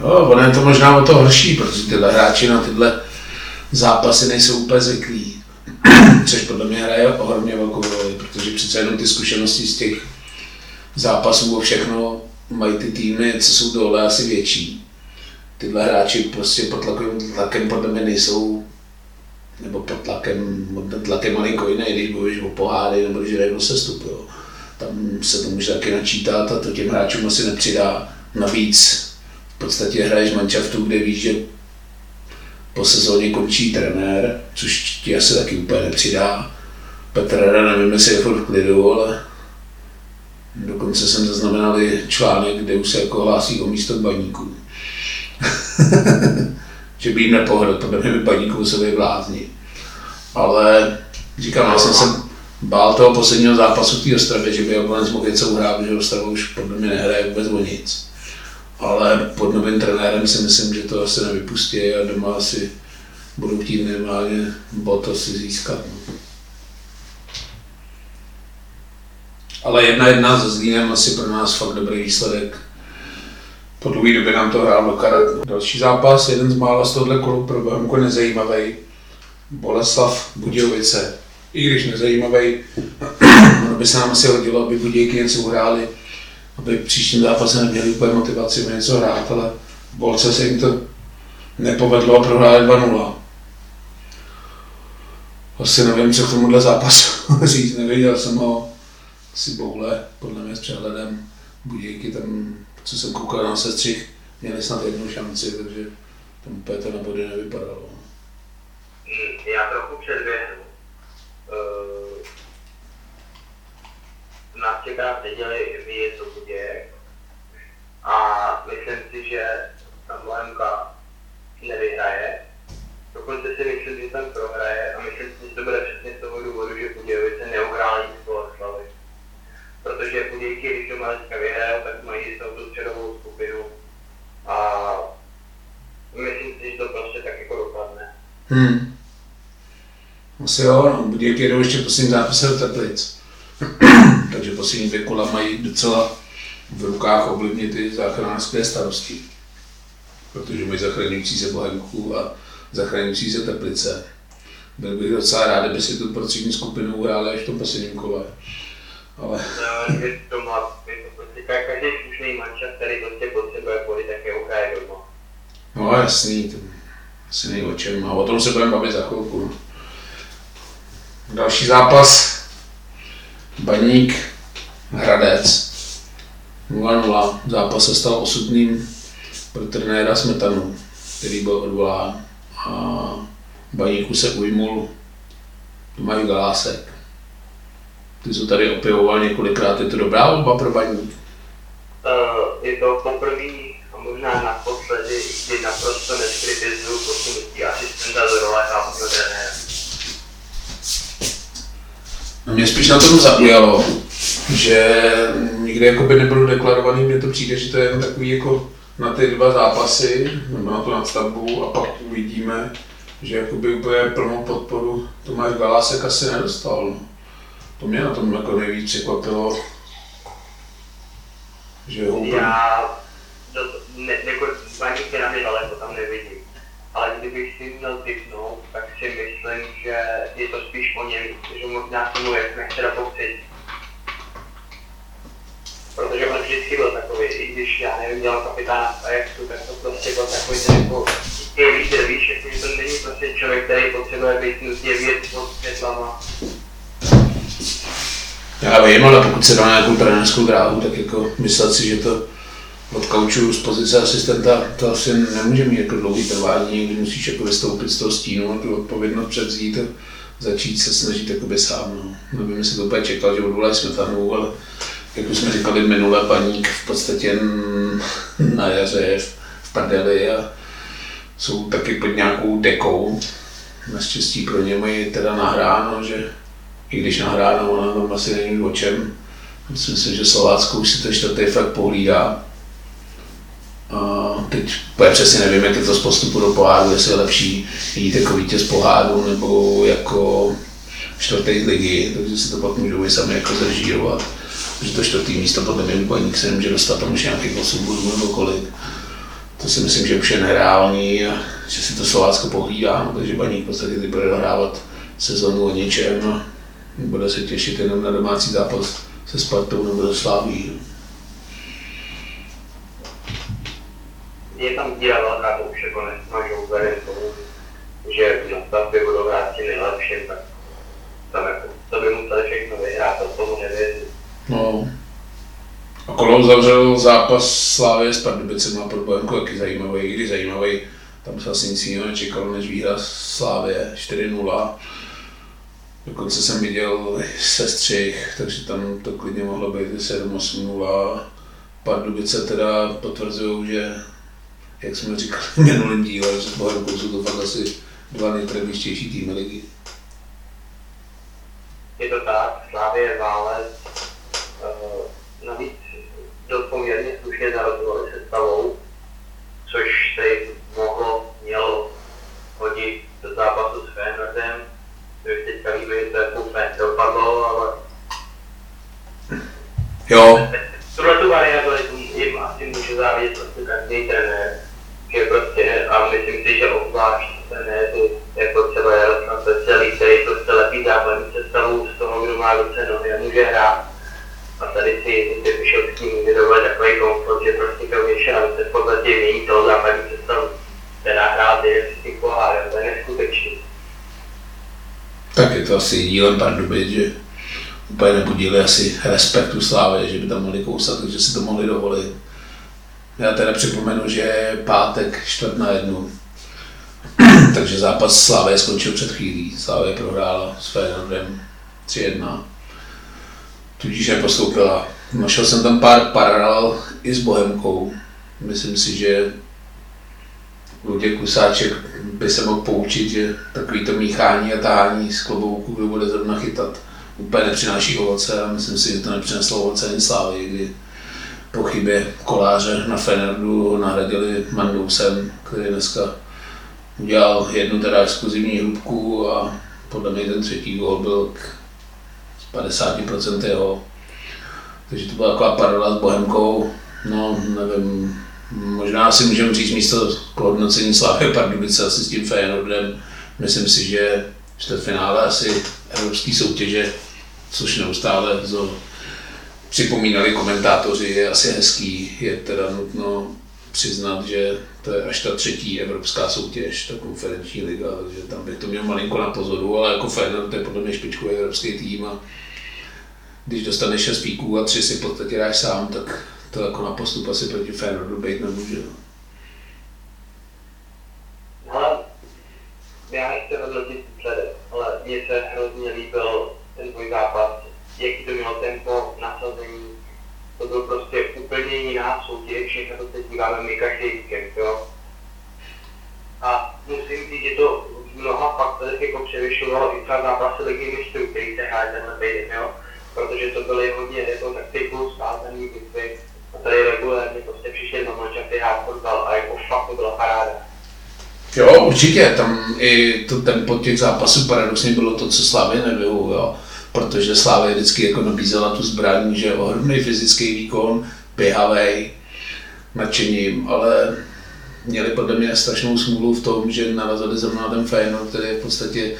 Jo, ono je to možná o to horší, protože tyhle hráči na tyhle zápasy nejsou úplně zvyklí, což podle mě hraje ohromně velkou roli, protože přece jenom ty zkušenosti z těch zápasů o všechno mají ty týmy, co jsou dole, asi větší. Tyhle hráči prostě pod takovým tlakem podle mě nejsou, nebo pod tlakem malinko jiný, když mluvíš o poháry nebo když jdeš o sestup, jo. Tam se to může taky načítat a to těm hráčům asi nepřidá. Navíc v podstatě hraješ manšaftu, kde víš, že po sezóně končí trenér, což ti asi taky úplně nepřidá. Petrara, nevím, jestli je furt v klidu, ale dokonce jsem zaznamenal i článek, kde už se jako hlásí o místo k Baníku. Že by jim nepohodl, podle mě by Baníku se blázni. Ale říkám, já jsem se bál toho posledního zápasu v té Ostravě, že by Jablonec mohl něco uhrát, že Ostrava už podle mě nehraje vůbec o nic. Ale pod novým trenérem si myslím, že to asi nevypustí a doma asi budou chtít minimálně bod asi získat. Ale 1-1 se Zlínem asi pro nás fakt dobrý výsledek. Po dlouhé době nám to hrál do karet. Další zápas, jeden z mála z tohohle kolu, pro Bohemku nezajímavý. Boleslav, Budějovice. I když nezajímavý, by se nám asi hodilo, aby Budějky něco uhráli, aby v příštím zápase neměli úplně motivaci o něco hrát, ale v Bolce se jim to nepovedlo a prohráli 2-0. Asi nevím, co k tomuhle zápasu říct, nevěděl jsem ho. Asi Boule, podle mě s přehledem, Budějky tam, co jsem koukal na sestřih, měli snad jednu šanci, takže tam úplně to na body nevypadalo. Já trochu předběhnu. Nás čeká v neděli výjezd do Budějek a myslím si, že tam Bohemka nevyhraje. Dokonce si myslím, že tam prohraje a myslím si, že to bude přesně z toho důvodu, že Budějovice neuhráli z Boleslavy. Protože Budějky, když to dneska vyhrajou, tak mají jistou tu středovou skupinu a myslím si, že to prostě tak jako dopadne. Asi jo, no, Budějky jedou ještě poslední zápase do Teplic. Takže poslední dvě kola mají docela v rukách ovlivnit i záchranářské starosti. Protože mají zachraňující se Bohemku a zachraňující se Teplice. Byl bych docela rád, kdyby si tu prostřední skupinu uhráli až v tom posledním kole. Ale... Každý slušný mančat, který prostě potřebuje body, tak je uhraje doma. No jasný, to asi není o čem. A o tom se budeme bavit za chvilku. Další zápas. Baník, Hradec. 0-0. Zápas se stal osudným pro trenéra Smetanu, který byl odvolán. A Baníku se ujmul Tomáš Galásek. Ty jsi tady opěvoval několikrát, je to dobrá volba pro Baník? Je to poprvé a možná naposledy, kdy naprosto neskritizuju posunutí asistenta z role hlavního trenéra. Mě spíš na tom zaujalo, že nikdy jakoby nebylo deklarovaný, mně to přijde, že to je jen takový jako na ty dva zápasy, nebo na tu nadstavbu a pak uvidíme, že jakoby úplně plnou podporu Tomáš Galásek asi nedostal. To mě na tom jako nejvíc překvapilo, že ho úplně... Já Baník je na mě daleko, tam nevidím, ale kdybych si měl typnout, tak si myslím, že je to spíš o něm, že možná tomu jak nechce dopoucit. Protože on vždycky byl takový, i když já nevím, dělal kapitána v Ajaxu, tak to prostě byl takový jako... Je líder, víš, jestli to není prostě člověk, který potřebuje být nutně věc pod světlama. Já vím, ale pokud se dá nějakou trenérskou dráhu, tak jako myslet si, že to odkoučuju z pozice asistenta, to asi nemůže mít jako dlouhý trvání, když musíš jako vystoupit z toho stínu a tu odpovědnost převzít a začít se snažit jakoby sám. No. Nevím, jestli to úplně čekal, že odvolají Smetanu, ale jak už jsme říkali minule, Baník v podstatě na jaře je v prdeli a jsou taky pod nějakou dekou. Naštěstí pro ně mají teda nahráno, že i když nahráno, ona tam asi není o čem. Myslím si, že Slovácko už si to čtvrtý fakt pohlídá. A teď přesně nevím, jak je to z postupu do poháru, jestli je lepší jít jako vítěz poháru nebo jako čtvrtý ligy, takže si to pak můžou i sami jako zrežírovat. Protože to čtvrtý místo podle mě Baník se nemůže dostat, tam už nějakých 8 bodů nebo kolik. To si myslím, že už je nereální a že si to Slovácko pohlídá, no, takže Baník v podstatě teď bude dohrávat sezonu o něčem. Bude se těšit jenom na domácí zápas se Spartou nebo se Slaví. Je tam dělala a to už jako nesmažou vzhledem tomu, že na stavbě budou hrát si nejlepším, tak tam jako to by museli všechno vyhrát, to tomu nevěří. No. A kolou zavřel zápas Slavie s Pardubicem a pro Bohemku taky zajímavý, i když zajímavý. Tam se asi nic jiného nečekalo, než výhra Slavie 4-0. Dokonce jsem viděl sestřih, takže tam to klidně mohlo být 7-8-0. Pardubice teda potvrzují, že, jak jsme říkali v minulém díle, že Poháru jsou to fakt asi dva nejtradičtější týmy ligy. Je to tak, Slavia válec, navíc dost poměrně slušně zarozovali se stavou, což se jim mělo hodit do zápasu s Evertonem, což teďka líbí, to jako úplně dopadlo, ale... Jo. Tuhle tu variantu jim asi může závět prostě každý trenér, že prostě, a myslím si, že obzvlášť trenéři, jako třeba Jaroslav Veselý, který prostě lepí západní představu z toho, kdo má ruce nohy a může hrát. A tady si vyšel s tím vydovolit takový komfort, že prostě kroměče na ruce v podstatě mění toho západní představu, která hrát je v těch pohárem, to je neskutečný. Tak je to asi dílem Pardubic, že úplně nepodílí asi respektu Slávy, že by tam mohli kousat, takže si to mohli dovolit. Já teda připomenu, že je pátek 1:15, takže zápas Slávy skončil před chvílí. Slávy prohrála s Feyenoordem 3:1, tudíž nepostoupila. Našel jsem tam pár paralel i s Bohemkou. Myslím si, že Luděk Klusáček by se mohl poučit, že takovýto míchání a tahání z klobouku, kdo bude zrovna chytat, úplně nepřináší ovoce a myslím si, že to nepřineslo ovoce ani Slávy, kdy po chybě Koláře na Feyenoordu nahradili Mandousem, který dneska udělal jednu teda exkluzivní hrubku a podle mě ten třetí gól byl z 50% jeho. Takže to byla taková paralela s Bohemkou, no nevím, možná si můžeme říct místo k hodnocení Slavie Pardubice asi s tím Feyenoordem. Myslím si, že čtvrtfinále asi evropské soutěže, což neustále připomínali komentátoři, je asi hezký. Je teda nutno přiznat, že to je až ta třetí evropská soutěž, ta konferenční liga, takže tam by to měl malinko na pozoru, ale jako Feyenoord je podle mě špičkový evropský tým a když dostaneš 6 píků a 3 si v podstatě dáš sám, tak to jako na postup asi proti Feyenoordu být nemůže. Hele, já nechci rozhodit výsledek, ale mně se hrozně líbil ten tvůj zápas, jaký to mělo tempo, nasazení, to byl prostě úplně jiná soutěž, než na to se díváme my každý víkend, jo. A musím říct, že to v mnoha faktorech jako převyšovalo i třeba zápasy ligy mistrů, který se hraje tenhle týden, jo. Protože to byly hodně jako taktiku, svázaný bitvy a tady regulérně prostě přišli na mančaty hrát fotbal a jako fakt to byla paráda. Jo, určitě, tam i to tempo těch zápasů paradoxně bylo to, co Slavii nevyhovoval, protože Slavia vždycky jako nabízela tu zbraň, že ohromný fyzický výkon, běhavej, nadšením, ale měli podle mě strašnou smůlu v tom, že narazili zrovna ten Feyenoord, který je v podstatě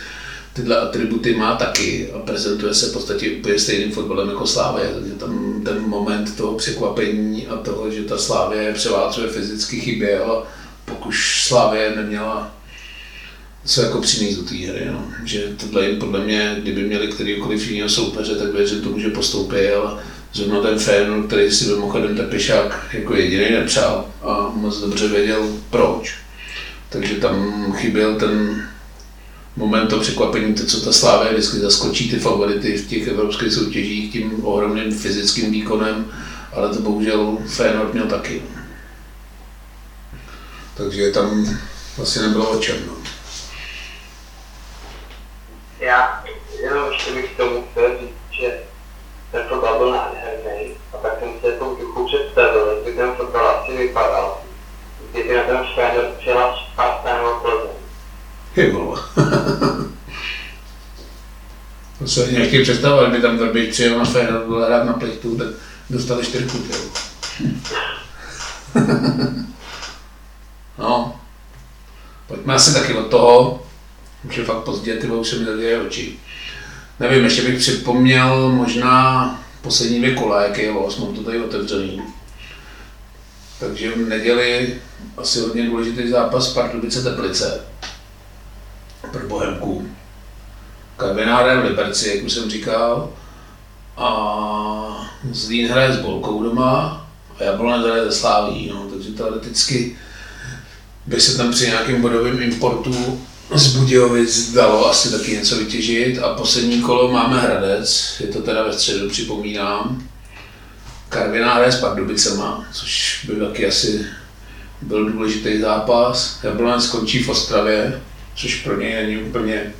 tyhle atributy má taky a prezentuje se v podstatě úplně stejným fotbalem jako Slavia, takže tam ten moment toho překvapení a toho, že ta Slavia převálcuje fyzicky chyběla, pokud Slavia neměla co jako přinést do té hry, no. Že tohle jim podle mě, kdyby měli kterýkoliv jiného soupeře, tak věřím tomu, že postoupí, ale zrovna ten Feyenoord, který si mimochodem Tepišák jako jediný nepřál a moc dobře věděl proč, takže tam chyběl ten moment to překvapení, to, co ta Slavia vždycky zaskočí ty favority v těch evropských soutěžích tím ohromným fyzickým výkonem, ale to bohužel Feyenoord měl taky. Takže tam vlastně nebylo o čem. No. Já jenom ještě bych k tomu chtěl říct, že ten fotbal byl nádherný a pak jsem se tou duchu představil, jestli ten fotbal asi vypadal, kdyby na ten Feyenoord přijela Sparta nebo Plzeň. Chyba. To se nějaký představoval, kdyby tam Vrbič přijel na Feyenoordu hrát na plechtu, tak dostali 4 kuty. No, pojďme asi taky od toho, už je fakt pozdě, ty už se mi tady oči. Nevím, ještě bych připomněl možná poslední 2 kola, jak je o 8, to tady otevřený. Takže v neděli asi hodně důležitý zápas Pardubice-Teplice pro Bohemku. Karviná hraje v Liberci, jak už jsem říkal, a Zlín hraje s Bolkou doma a Jablonec hraje ze Slaví, no, takže teoreticky by se tam při nějakém bodovém importu z Budějovic dalo asi taky něco vytěžit a poslední kolo máme Hradec, je to teda ve středu, připomínám. Karviná hraje s Pardubicema, což by taky asi byl důležitý zápas. Jablonec skončí v Ostravě, což pro něj není úplně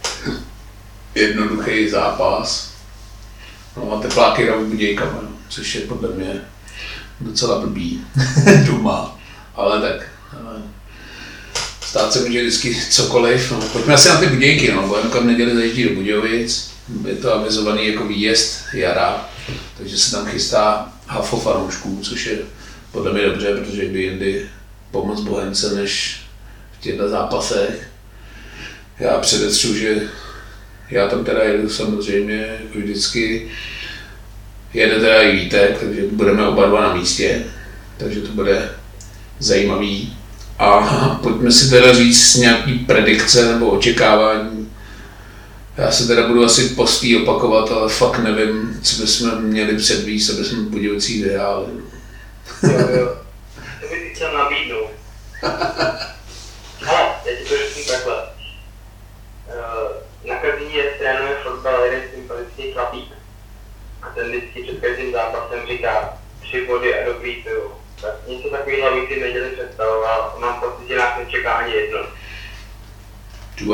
jednoduchý zápas. No a Tepláky hrají Budějkama, což je podle mě docela blbý doma, ale tak. Stát se může vždycky cokoliv. No, pojďme asi na ty Budějky, no. Bohemka v neděli zajíždí do Budějovic. Je to avizovaný jako výjezd jara, takže se tam chystá hafo fanoušků, což je podle mě dobře, protože kdy jindy pomoc Bohemce než v těchto zápasech. Já předestřu, že já tam teda jedu samozřejmě jako vždycky. Jede teda i Vítek, takže budeme oba dva na místě, takže to bude zajímavý. A pojďme si teda říct nějaký predikce nebo očekávání. Já se teda budu asi postý opakovat, ale fakt nevím, co bychom měli předvíst, aby jsme Budějovicích vyhráli. Jo. Kdyby ti to nabídnul. Hele, já ti to řeknu takhle. Na Karvině trénuje fotbal jeden sympatický chlapík. A ten vždycky před každým zápasem říká 3 body a dobrý to. Něco takového bych si neděli představoval, mám pocit, že nás nečeká ani jedno.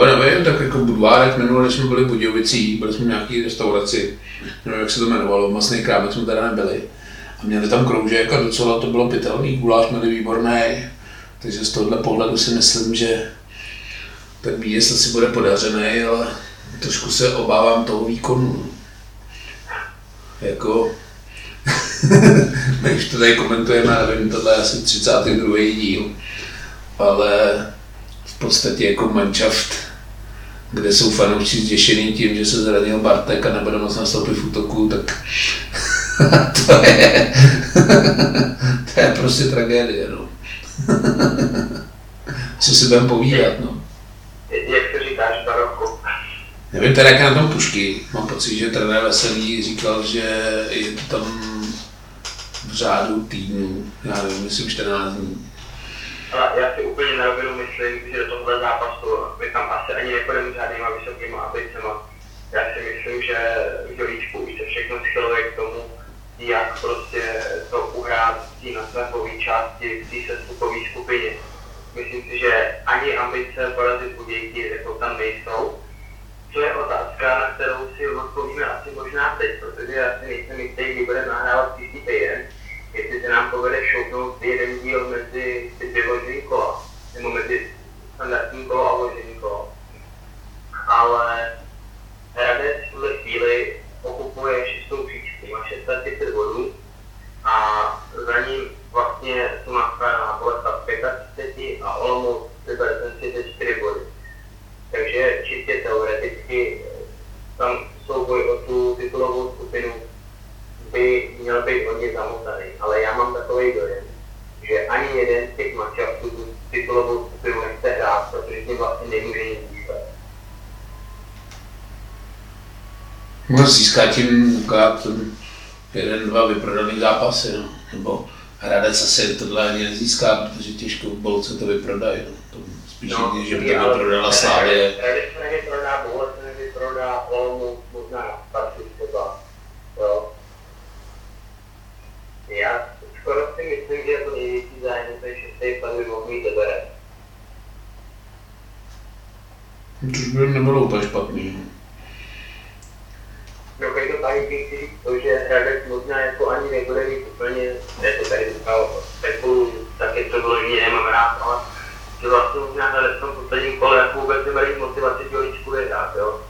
Já nevím, tak jako Budvárek minule, když jsme byli v Budějovicích, byli jsme v nějaké restauraci, nevím, jak se to jmenovalo, Masný krámek jsme teda nebyli. A měli tam kroužek a docela to bylo pitelný, guláš měli výborný. Takže z tohoto pohledu si myslím, že ten výjezd asi bude podařený, ale trošku se obávám toho výkonu. Jako... My už to tady komentujeme, nevím, tohle je asi 32. díl, ale v podstatě jako manšaft, kde jsou fanoušci zděšený tím, že se zranil Bartek a nebude moc nastoupit v útoku, tak to je prostě tragédie, no. Co si budeme povídat, no. Jak to říkáš, Barokku? Nevím teda, jak je na tom Pušky. Mám pocit, že trenér Veselý říkal, že je to tam v řádu týdnů, já nevím, myslím 14 dní. Ale já si úplně na rovinu myslím, že do tohohle zápasu my tam asi ani nepůjdeme žádnýma vysokýma ambicema. Já si myslím, že v Dolíčku už se všechno schyluje k tomu, jak prostě to uhrát v té naslepové části, v té sestupové skupině. Myslím si, že ani ambice porazit Budějky jako tam nejsou. To je otázka, na kterou si odpovíme asi možná teď, protože já si nejsem jistý, kdy budeme nahrávat příští týden, jestli se nám povede šoupnout jeden díl mezi ty dvě vložení kola, nebo mezi standardní kolo a vložení kolo. Ale Hradec v tuhle chvíli okupuje 6. příčku, má 630 bodů a za ním vlastně jsou nastraná Boleslav 35 a Olomouc 34 body. Takže čistě teoreticky tam souboj o tu titulovou skupinu by měl být hodně zamotaný, ale já mám takový dojem, že ani jeden z těch matchů tu titulovou skupinu nechce hrát, protože s ním vlastně nemůže nic získat. Může získat tím akorát 1-2 vyprodaný zápasy, no. Nebo Hradec asi tohle ani nezíská, protože těžko v bolce to vyprodají. No. Spíš někdy, že by to vyprodala Slavie. Když to nevyprodá Bohemku, to nevyprodá Olomouc, možná Spartu třeba. Já skoro si myslím, že jako největší zájem, to je 6. Slavy mohl mít Liberec. Což by nebylo úplně špatný. No každopádně bych si říct to, že Hradec možná jako ani nebude mít úplně, jako tady říkal, tak je to důležitě, nemám rád, ale že vlastně možná tady v tom posledním kole jako vůbec neberít motivaci Dělíčku vyhrát, jo?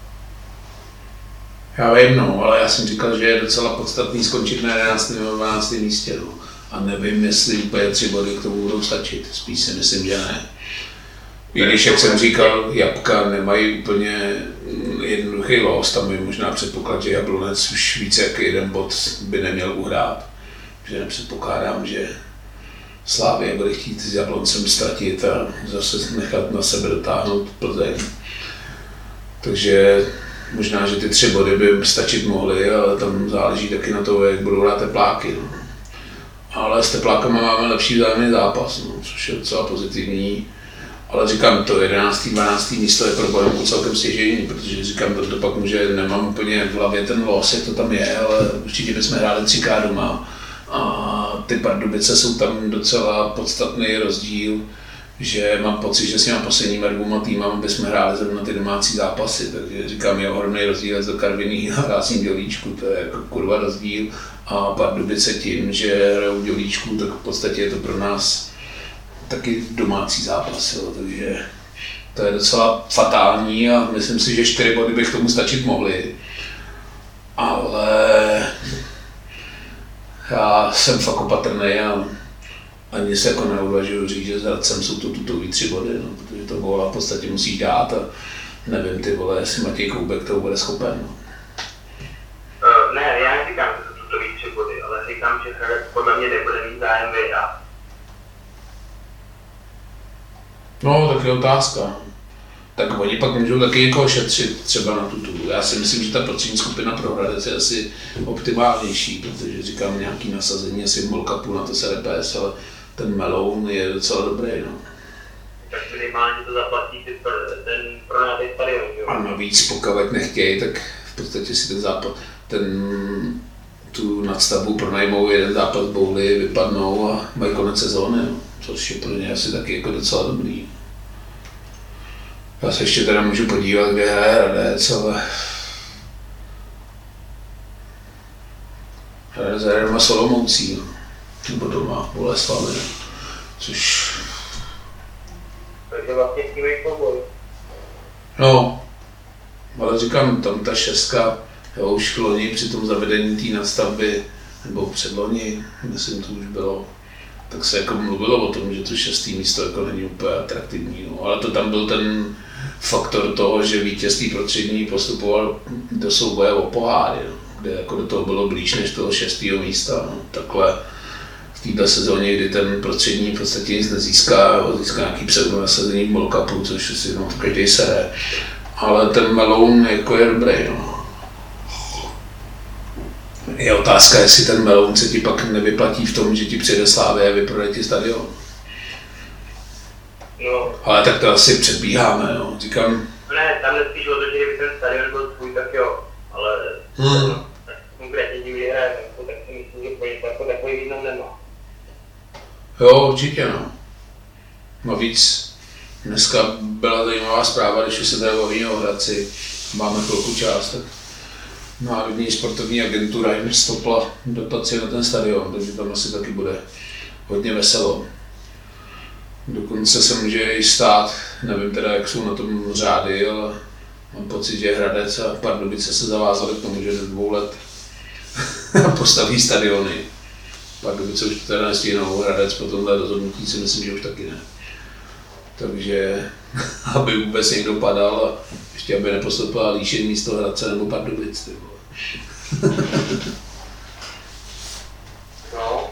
Já vím, no, ale já jsem říkal, že je docela podstatný skončit na 11. nebo 12. místě, no. A nevím, jestli úplně 3 body k tomu budou stačit, spíš si myslím, že ne. I když, jak jsem říkal, Jablka nemají úplně jednoduchý los, tam je možná předpoklad, že Jablonec už více jak 1 bod by neměl uhrát. Že nepředpokládám, že Slavia bude chtít s Jabloncem ztratit a zase nechat na sebe dotáhnout Plzeň. Takže možná, že ty 3 body by stačit mohly, ale tam záleží taky na to, jak budou hrát Tepláky. No. Ale s Teplákama máme lepší vzájemný zápas, no, což je docela pozitivní. Ale říkám, to 11. 12. místo je pro Bohemku celkem stěžejní, protože říkám, proto pak může, nemám úplně v hlavě ten los, jak to tam je, ale určitě bychom hráli 3x doma. A ty Pardubice jsou tam docela podstatný rozdíl, že mám pocit, že s těma posledníma dvouma týmama bychom hráli zrovna ty domácí zápasy, takže říkám, je ohromný rozdíl do Karviní a hrát s dělíčku, to je jako kurva rozdíl. A Pardubice tím, že hrajou dělíčku, tak v podstatě je to pro nás taky domácí zápas, jo, takže to je docela fatální a myslím si, že 4 body by k tomu stačit mohly, ale já jsem fakt opatrnej a ani se jako neuvažuji říct, že zradcem jsou to tutový 3 body, no, protože to góla v podstatě musí dát a nevím, ty vole, jestli Matěj Koubek toho bude schopen. No. Ne, já neříkám, že to tutový 3 body, ale říkám, že podle mě nebude mít zájem vyhrát. No, tak je otázka. Tak oni pak můžou taky někoho šetřit třeba na tutu. Já si myslím, že ta procentní skupina pro Hradec je asi optimálnější, protože říkám nějaký nasazení asi molkapu na to se DPS, ale ten meloun je docela dobrý, no. Tak minimálně to zaplatí ten pronádej stadion, jo? A navíc pokud nechtějí, tak v podstatě si ten západ, tu nadstavbu pronajmou, jeden zápas bouly, vypadnou a mají konec sezóny, no. Což je pro ně asi taky jako docela dobrý. Já se ještě teda můžu podívat, kde hraje Hradec, ale... Hradec hraje doma s Olomoucí, nebo doma v Boleslavi, což... Takže vlastně s tím je souboj. No, ale říkám, tam ta šestka, jo, už loni při tom zavedení té nadstavby, nebo předloni, myslím, to už bylo. Tak se jako mluvilo o tom, že to 6. místo jako není úplně atraktivní, no. Ale to tam byl ten faktor toho, že vítězství prostřední postupoval do souboje o poháry, no. Kde jako do toho bylo blíž než toho 6. místa. No. Takhle v této sezóně, kdy ten prostřední v podstatě nic nezíská, jo. Získá nějaký předno nasazení v World Cupu, což si no, každý se hraje. Ale ten meloun jako je dobrý. No. Je otázka, jestli ten meloun se ti pak nevyplatí v tom, že ti přijede Slavia a vyprodají ti stadion. No. Ale tak to asi předbíháme, no. Říkám... Ne, tamhle spíš o to, že kdyby ten stadion byl tvůj, tak jo, ale... Tak konkrétně tím vyhraje, tak si myslím, že takový význam nemá. Jo, určitě, no. Navíc, dneska byla zajímavá zpráva, když už se tady bavíme o Hradci, máme chvilku část, tak... Národní sportovní agentura jim stopla dotaci na ten stadion, takže tam asi taky bude hodně veselo. Dokonce se může i stát, nevím teda jak jsou na tom řády, ale mám pocit, že Hradec a Pardubice se zavázali k tomu, že do 2 let postaví stadiony. Pardubice už to teda nestíhnou, Hradec po tomhle rozhodnutí si myslím, že už taky ne. Takže aby vůbec někdo padal a ještě aby nepostupoval Líšin místo Hradce nebo Pardubic, ty vole. No,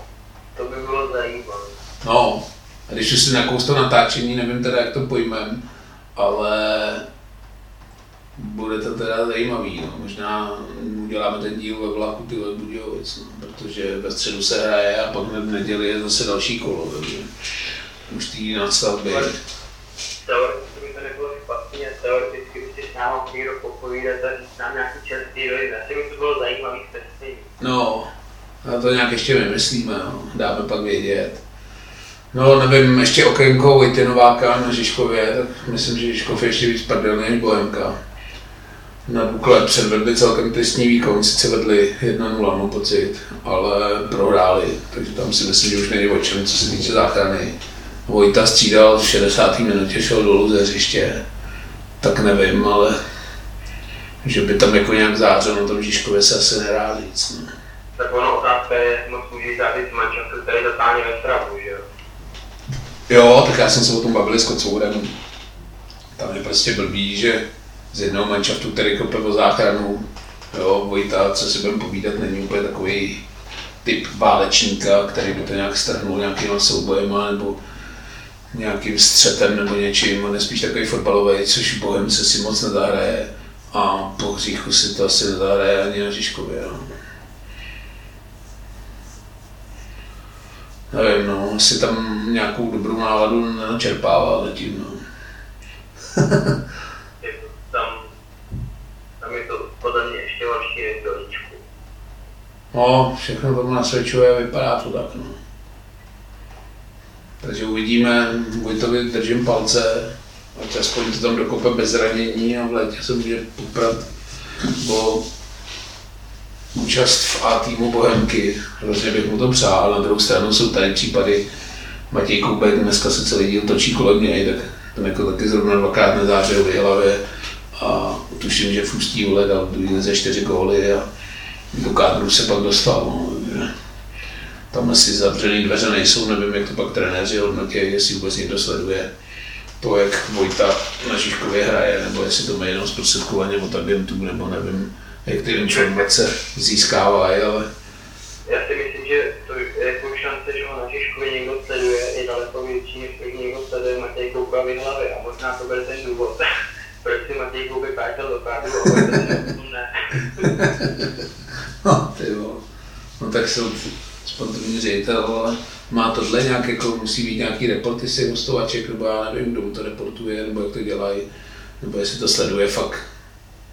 to by bylo zajímavé. No, a když už si nakous to natáčení, nevím teda jak to pojmem, ale bude to teda zajímavý, no. Možná uděláme ten díl ve vlaku, ty vole, Budějovic, no. Protože ve středu se hraje a pak v neděli je zase další kolo, takže už tý nadstavby. Teoreticky by to nebylo špatně, teoreticky by si s náma někdo popovídat a říct nám nějaký čerstvý dojde. Asi by to bylo zajímavý představení. No, a to nějak ještě vymyslíme, no. Dáme pak vědět. No, nevím, ještě okénko Vojtěnováka na Žižkově, tak myslím, že Žižkov je ještě víc prdelný než Bohemka. Na Dukle předvedli celkem tristní výkon, sice vedli 1-0, mám pocit, ale prohráli, takže tam si myslím, že už nejde o čem, co se týče záchrany. Vojta střídal v 60. minutě, šel dolů ze hřiště, tak nevím, ale že by tam jako nějak zářil na tom Žižkově se asi nedá říct. Ne? Tak ono otázka je, moc můžeš zářit mančanku, který zatáhne ve stravu, že jo? Jo, tak já jsem se o tom bavil s Kocourem. Tam je prostě blbý, že z jednoho mančaftu, který kope o záchranu, jo, Vojta, co si budeme povídat, není úplně takový typ válečníka, který by to nějak strhnul nějakýma soubojema nebo nějakým střetem nebo něčím, on je spíš takový fotbalový, což v Bohemce si moc nezahraje a po hříchu si to asi nezahraje ani na Žižkově, no. Nevím, no, asi tam nějakou dobrou náladu nenačerpával zatím, no. Tam je to podle mě ještě horší než do líčku. No, všechno tomu nasvědčuje, vypadá to tak. No. Takže uvidíme, Vojtovi držím palce, ať aspoň to tam dokope bez zranění a v létě se může poprat o účast v A týmu Bohemky. Hrozně bych mu to přál, na druhou stranu jsou tady případy. Matěj Koubek dneska se celý díl točí kolem něj, tak tam jako taky zrovna dvakrát nezářil v hlavě a tuším, že v Ústí Ule dal ze 4 góly a do kádru se pak dostal. No. Tam asi zavřený dveře nejsou, nevím, jak to pak trenéři hodnotí, jestli vůbec někdo sleduje to, jak Vojta na Žižkově hraje, nebo jestli to má jenom zprostředkovaně od agentů, nebo nevím, jak ty informace získávají, ale... Já si myslím, že to je jako šance, že ho na Žižkově někdo sleduje, je daleko větší, než když někdo sleduje Matěj Kouka v hlavě, a možná to bude ten důvod, proč si Matěj Koubek vrátil do Prahy, a to ne. No, ty vole, no tak jsou sportovní ředitel, ale má tohle nějak, jako musí být nějaký reporty z hostovaček, nebo já nevím, kdo mu to reportuje, nebo jak to dělají, nebo jestli to sleduje fakt.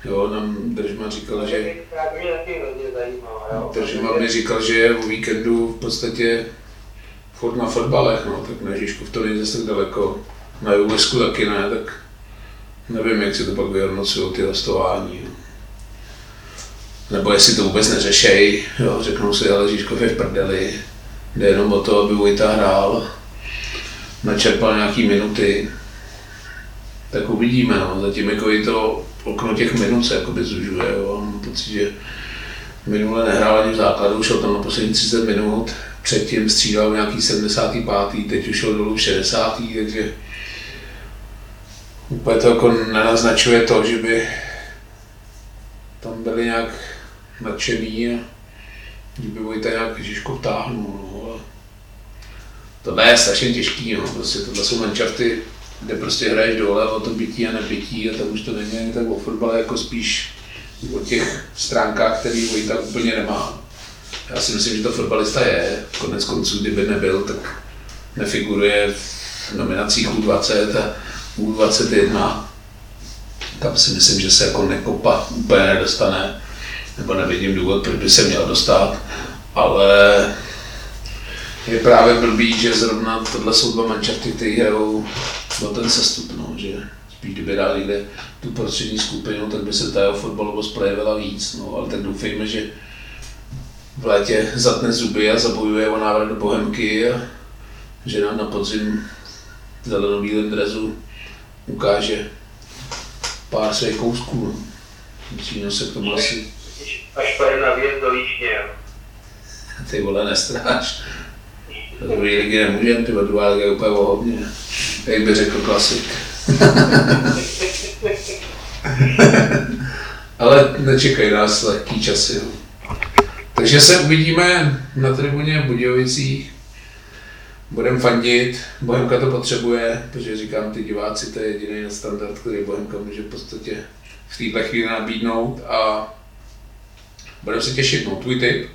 Jo, nám Držma říkala, že... Držma mi říkal, že je o víkendu v podstatě furt na fotbalech, no, tak na Žižkov to není zase tak daleko, na Julesku taky ne, tak nevím, jak se to pak vyhodnocují ty hostování. Nebo jestli to vůbec neřešej, jo, řeknou si, ale Žižkov je v prdeli, jde jenom o to, aby Vojta hrál, načerpal nějaký minuty, tak uvidíme, no, zatím jako je to okno těch minut se jakoby zužuje, jo, mám pocit, že minule nehrál ani v základu, šel tam na poslední 30 minut, předtím střídal nějaký 75. teď už šel dolů 60. takže úplně to jako nenaznačuje to, že by tam byli nějak nadšený a že by Vojta nějak Žižkov táhnul, no, tohle je strašně těžký, no, prostě tohle jsou mančafty, kde prostě hraješ dole o to bytí a nepytí a tam už to není ani tak o fotbale, jako spíš o těch stránkách, který Vojta úplně nemá. Já si myslím, že to fotbalista je, konec konců, kdyby nebyl, tak nefiguruje v nominacích U20 a U21. Tam si myslím, že se jako nekopa úplně nedostane, nebo nevidím důvod, proč by se měl dostat, ale je právě blbý, že zrovna tohle jsou dva mančafty, kteří hrajou o ten sestup, no, že spíš kdyby dál někde tu prostřední skupinu, tak by se ta jeho fotbalovost projevila víc, no, ale tak doufejme, že v létě zatne zuby a zabojuje o návrat do Bohemky a že nám na podzim v zelenobílém drezu ukáže pár svých kousků, no. Musíme se k tomu asi... Až pojde na věc do Líšně, ty vole, nestráš. Do druhé ligy nemůžeme, tyhle druhá liga je úplně ohodně, jak by řekl klasik. Ale nečekají nás lehký časy. Takže se uvidíme na tribuně v Budějovicích. Budeme fandit, Bohemka to potřebuje, protože říkám, ty diváci, to je jediný standard, který Bohemka může v podstatě v této chvíli nabídnout a budeme se těšit. No, tvůj tip?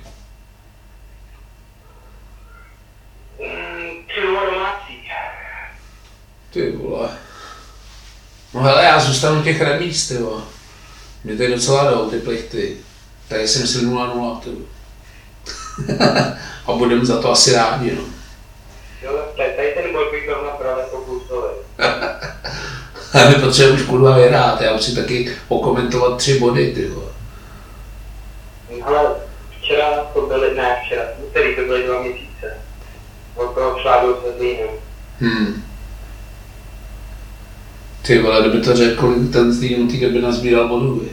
Ty vole. No hele, já zůstanu těch remíz, ty vole. Mě tady docela jdou ty plechty. Tady jsem si 0-0, ty vole. A budem za to asi rádi, no. Jo, tady ten boj bych tam napravil jako kůstole. Ale my potřebujeme už kurva vyhrát, já musím taky okomentovat 3 body, ty vole. Ale včera, který to byly 2 měsíce. Od toho šládu se Zlínem. Ty vole, kdyby to řekl, ten Zlín té doby nazbíral bodů, vy.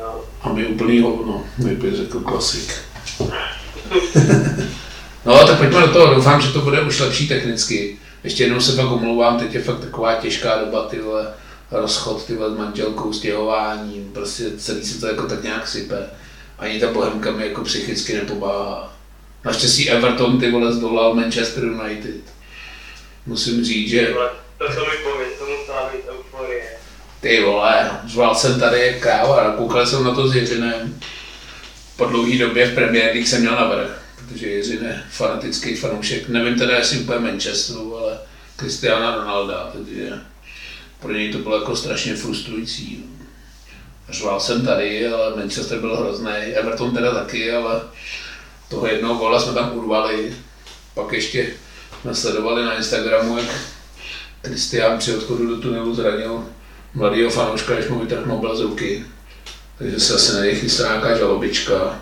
No. A my úplný hovno, kdyby řekl klasik. No, tak pojďme do toho, doufám, že to bude už lepší technicky. Ještě jednou se fakt omlouvám, teď je fakt taková těžká doba, ty vole, rozchod, ty vole, s manželkou, stěhováním, prostě celý se to jako tak nějak sype. Ani ta Bohemka mi jako psychicky nepomáhá. Naštěstí Everton, ty vole, zdolal Manchester United. Musím říct, že... To co mi pověd, to musela být euforie. Ty vole, zval jsem tady kráva, koukal jsem na to s Jiřinem. Po dlouhý době v Premier League jsem měl navrh, protože Jiřin je fanatický fanoušek. Nevím teda, jestli úplně Manchesteru, ale Cristiana Ronalda, takže pro něj to bylo jako strašně frustrující. Řval jsem tady, ale Manchester byl hrozný, Everton teda taky, ale toho jednoho gola jsme tam urvali. Pak ještě nasledovali na Instagramu, jak Kristián při odchodu do tunelu zranil mladýho fanouška, když mu vytrhl mobil z ruky. Takže se asi nejde chystá nějaká žalobička.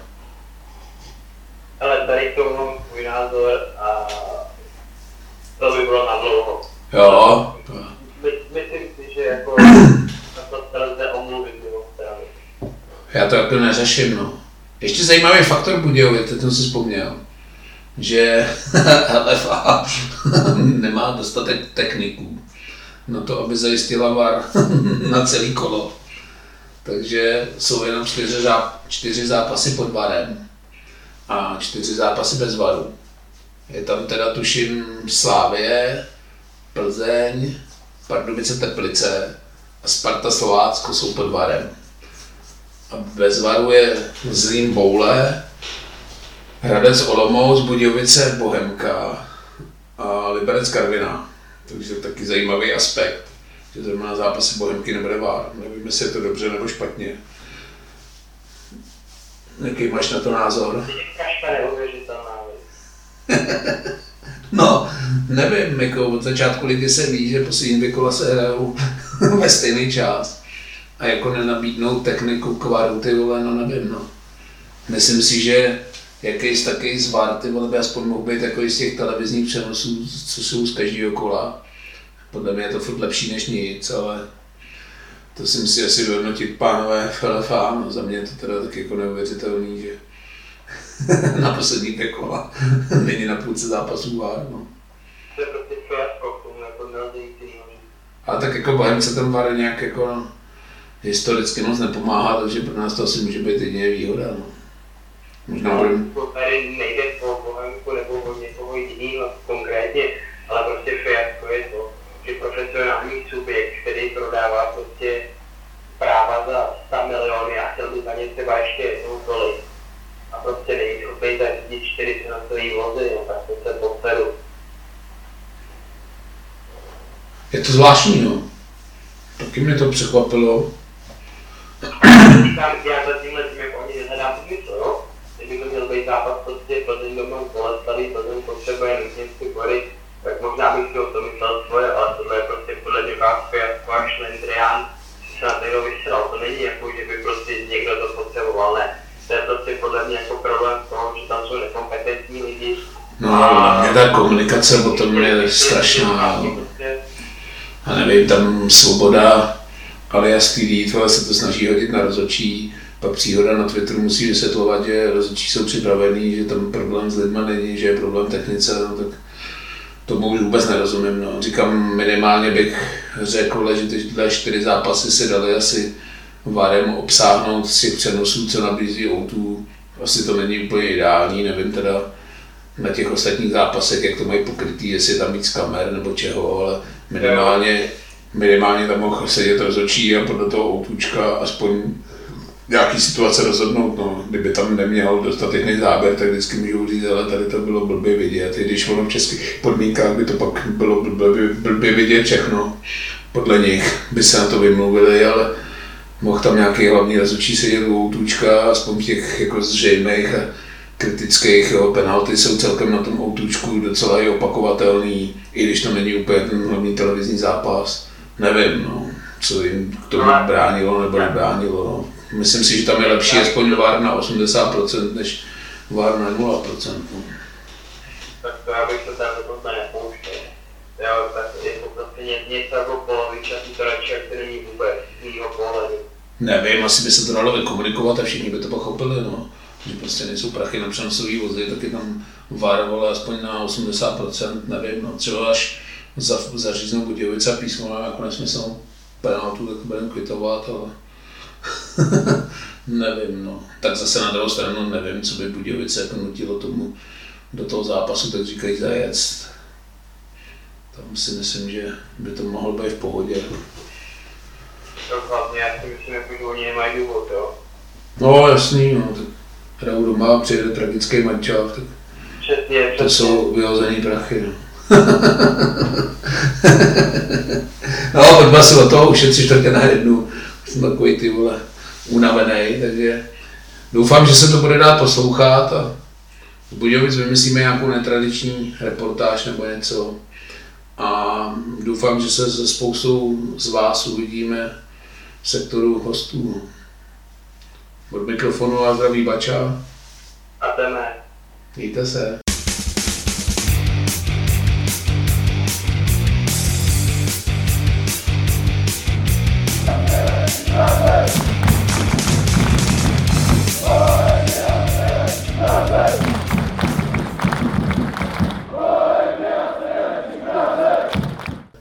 Ale tady k tomu mám tvůj názor a to by bylo na dlouho. Jo. Myslím si, že jako lze omluvit mimo strany. Já to jako neřeším, no. Ještě zajímavý faktor Budějovic, ten si vzpomněl, že LFA nemá dostatek techniků na to, aby zajistila VAR na celý kolo. Takže jsou jenom 4 zápasy pod VARem a 4 zápasy bez VARu. Je tam teda tuším Slavie, Plzeň, Pardubice, Teplice a Sparta, Slovácko jsou pod VARem. A bez VARu je Zlín, Boule, Hradec, Olomouc, Budějovice, Bohemka a Liberec, Karviná. Takže taky zajímavý aspekt, že zrovna na zápasy Bohemky nebude VAR. Nevím, jestli je to dobře nebo špatně. Jaký máš na to názor? No, nevím, jako od začátku ligy se ví, že poslední dvě kola se hrajou ve stejný čas a jako nenabídnou techniku k VARu, ty vole, no nevím, no. Myslím si, že jakýs takový z VAR, ty vole, by aspoň mohl být takový z těch televizních přenosů, co jsou z každého kola. Podle mě je to furt lepší než nic, ale to si musí asi vyhodnotit pánové v LFA, no za mě je to teda tak jako neuvěřitelný, že na poslední dvě kola není na půlce zápasů VAR, no. To je prostě Slovácko, to nelze jít jiný. Ale tak jako Bohemce ten VAR nějak jako historicky moc nepomáhá, takže pro nás to asi může být jedině výhoda, no. Možná budeme... Tady nejde o Bohemku nebo o někoho jinýho konkrétně, ale prostě Slovácko je to, že profesionální subjekt, který prodává prostě práva za 100 miliony a chtěl by za ně třeba ještě jednou tolik. A prostě nejít opět a řídit 40 na celý vozy, no tak to se poseru. Je to zvláštní, no. Taky mě to překvapilo. Já za tímhle tím, jak oni hledám smysl, jo? Kdyby to měl být zápas prostě Plzeň doma v Boleslavi, Plzeň potřebuje nutnější body, tak možná bych si o to myslel svoje, ale tohle je prostě podle mě vásko jako a šlendrián, když se na to jenom vystřel. To není jako, že by prostě někdo to potřeboval, ne. To je prostě podle mě jako problém toho, že tam jsou nekompetentní lidi. No a ta komunikace potom je strašná. A nevím, tam Svoboda alias TD, tohle se to snaží hodit na rozhodčí, pak Příhoda na Twitteru musí vysvětlovat, že rozhodčí jsou připravený, že tam problém s lidma není, že je problém technice, no tak tomu už vůbec nerozumím, no. Říkám, minimálně bych řekl, že tyhle 4 zápasy si dali asi VARem obsáhnout z těch přenosů, co nabízí O2. Asi to není úplně ideální, nevím teda na těch ostatních zápasech, jak to mají pokrytý, jestli je tam víc kamer nebo čeho, ale minimálně tam mohl sedět rozhodčí a podle toho O2čka aspoň nějaký situace rozhodnout, no. Kdyby tam neměl dostatečný záběr, tak vždycky můžou říct, ale tady to bylo blbě vidět, i když ono v českých podmínkách by to pak bylo blbě vidět všechno. Podle nich by se na to vymluvili, ale mohl tam nějaký hlavní rozhodčí sedět u O2čka, aspoň těch jako zřejmých a kritických, jo. Penalty jsou celkem na tom O2čku docela i opakovatelný, i když to není úplně ten hlavní televizní zápas. Nevím, no, co jim k tomu bránilo nebo nebránilo, no. Myslím si, že tam je lepší aspoň VAR na 80% než VAR na 0%. Tak to já bych to tam dokonce nepouštěl. Jo, tak je to prostě něco jako polovičatý to radši, který není vůbec svýho pohledu. Nevím, asi by se to dalo vykomunikovat a všichni by to pochopili, no. Že prostě nejsou prachy na přenosový vozy, tak je tam VAR, vole, aspoň na 80%, nevím, no. Třeba až zaříznou Budějovice a Písmo, jako nesmyslnou penaltu, tak budeme kvitovat, ale... Nevím, no. Tak zase na druhou stranu nevím, co by Budějovice jako nutilo tomu do toho zápasu, tak říkají zajet. Tam si myslím, že by to mohlo být v pohodě. Tak hlavně, já si myslím, že oni nemají důvod, jo? No jasný, no. Tak hraju doma, přijede tragický mančáv, tak přesně. To jsou vyhozený prachy, no. No, No, odba si o toho ušetříš také na jednu. Jsem takový ty vole unavený, takže doufám, že se to bude dát poslouchat a v Budějovic vymyslíme nějakou netradiční reportáž nebo něco. A doufám, že se se spoustou z vás uvidíme v sektoru hostů. Od mikrofonu a zdraví Bača. A jdeme. Mějte se.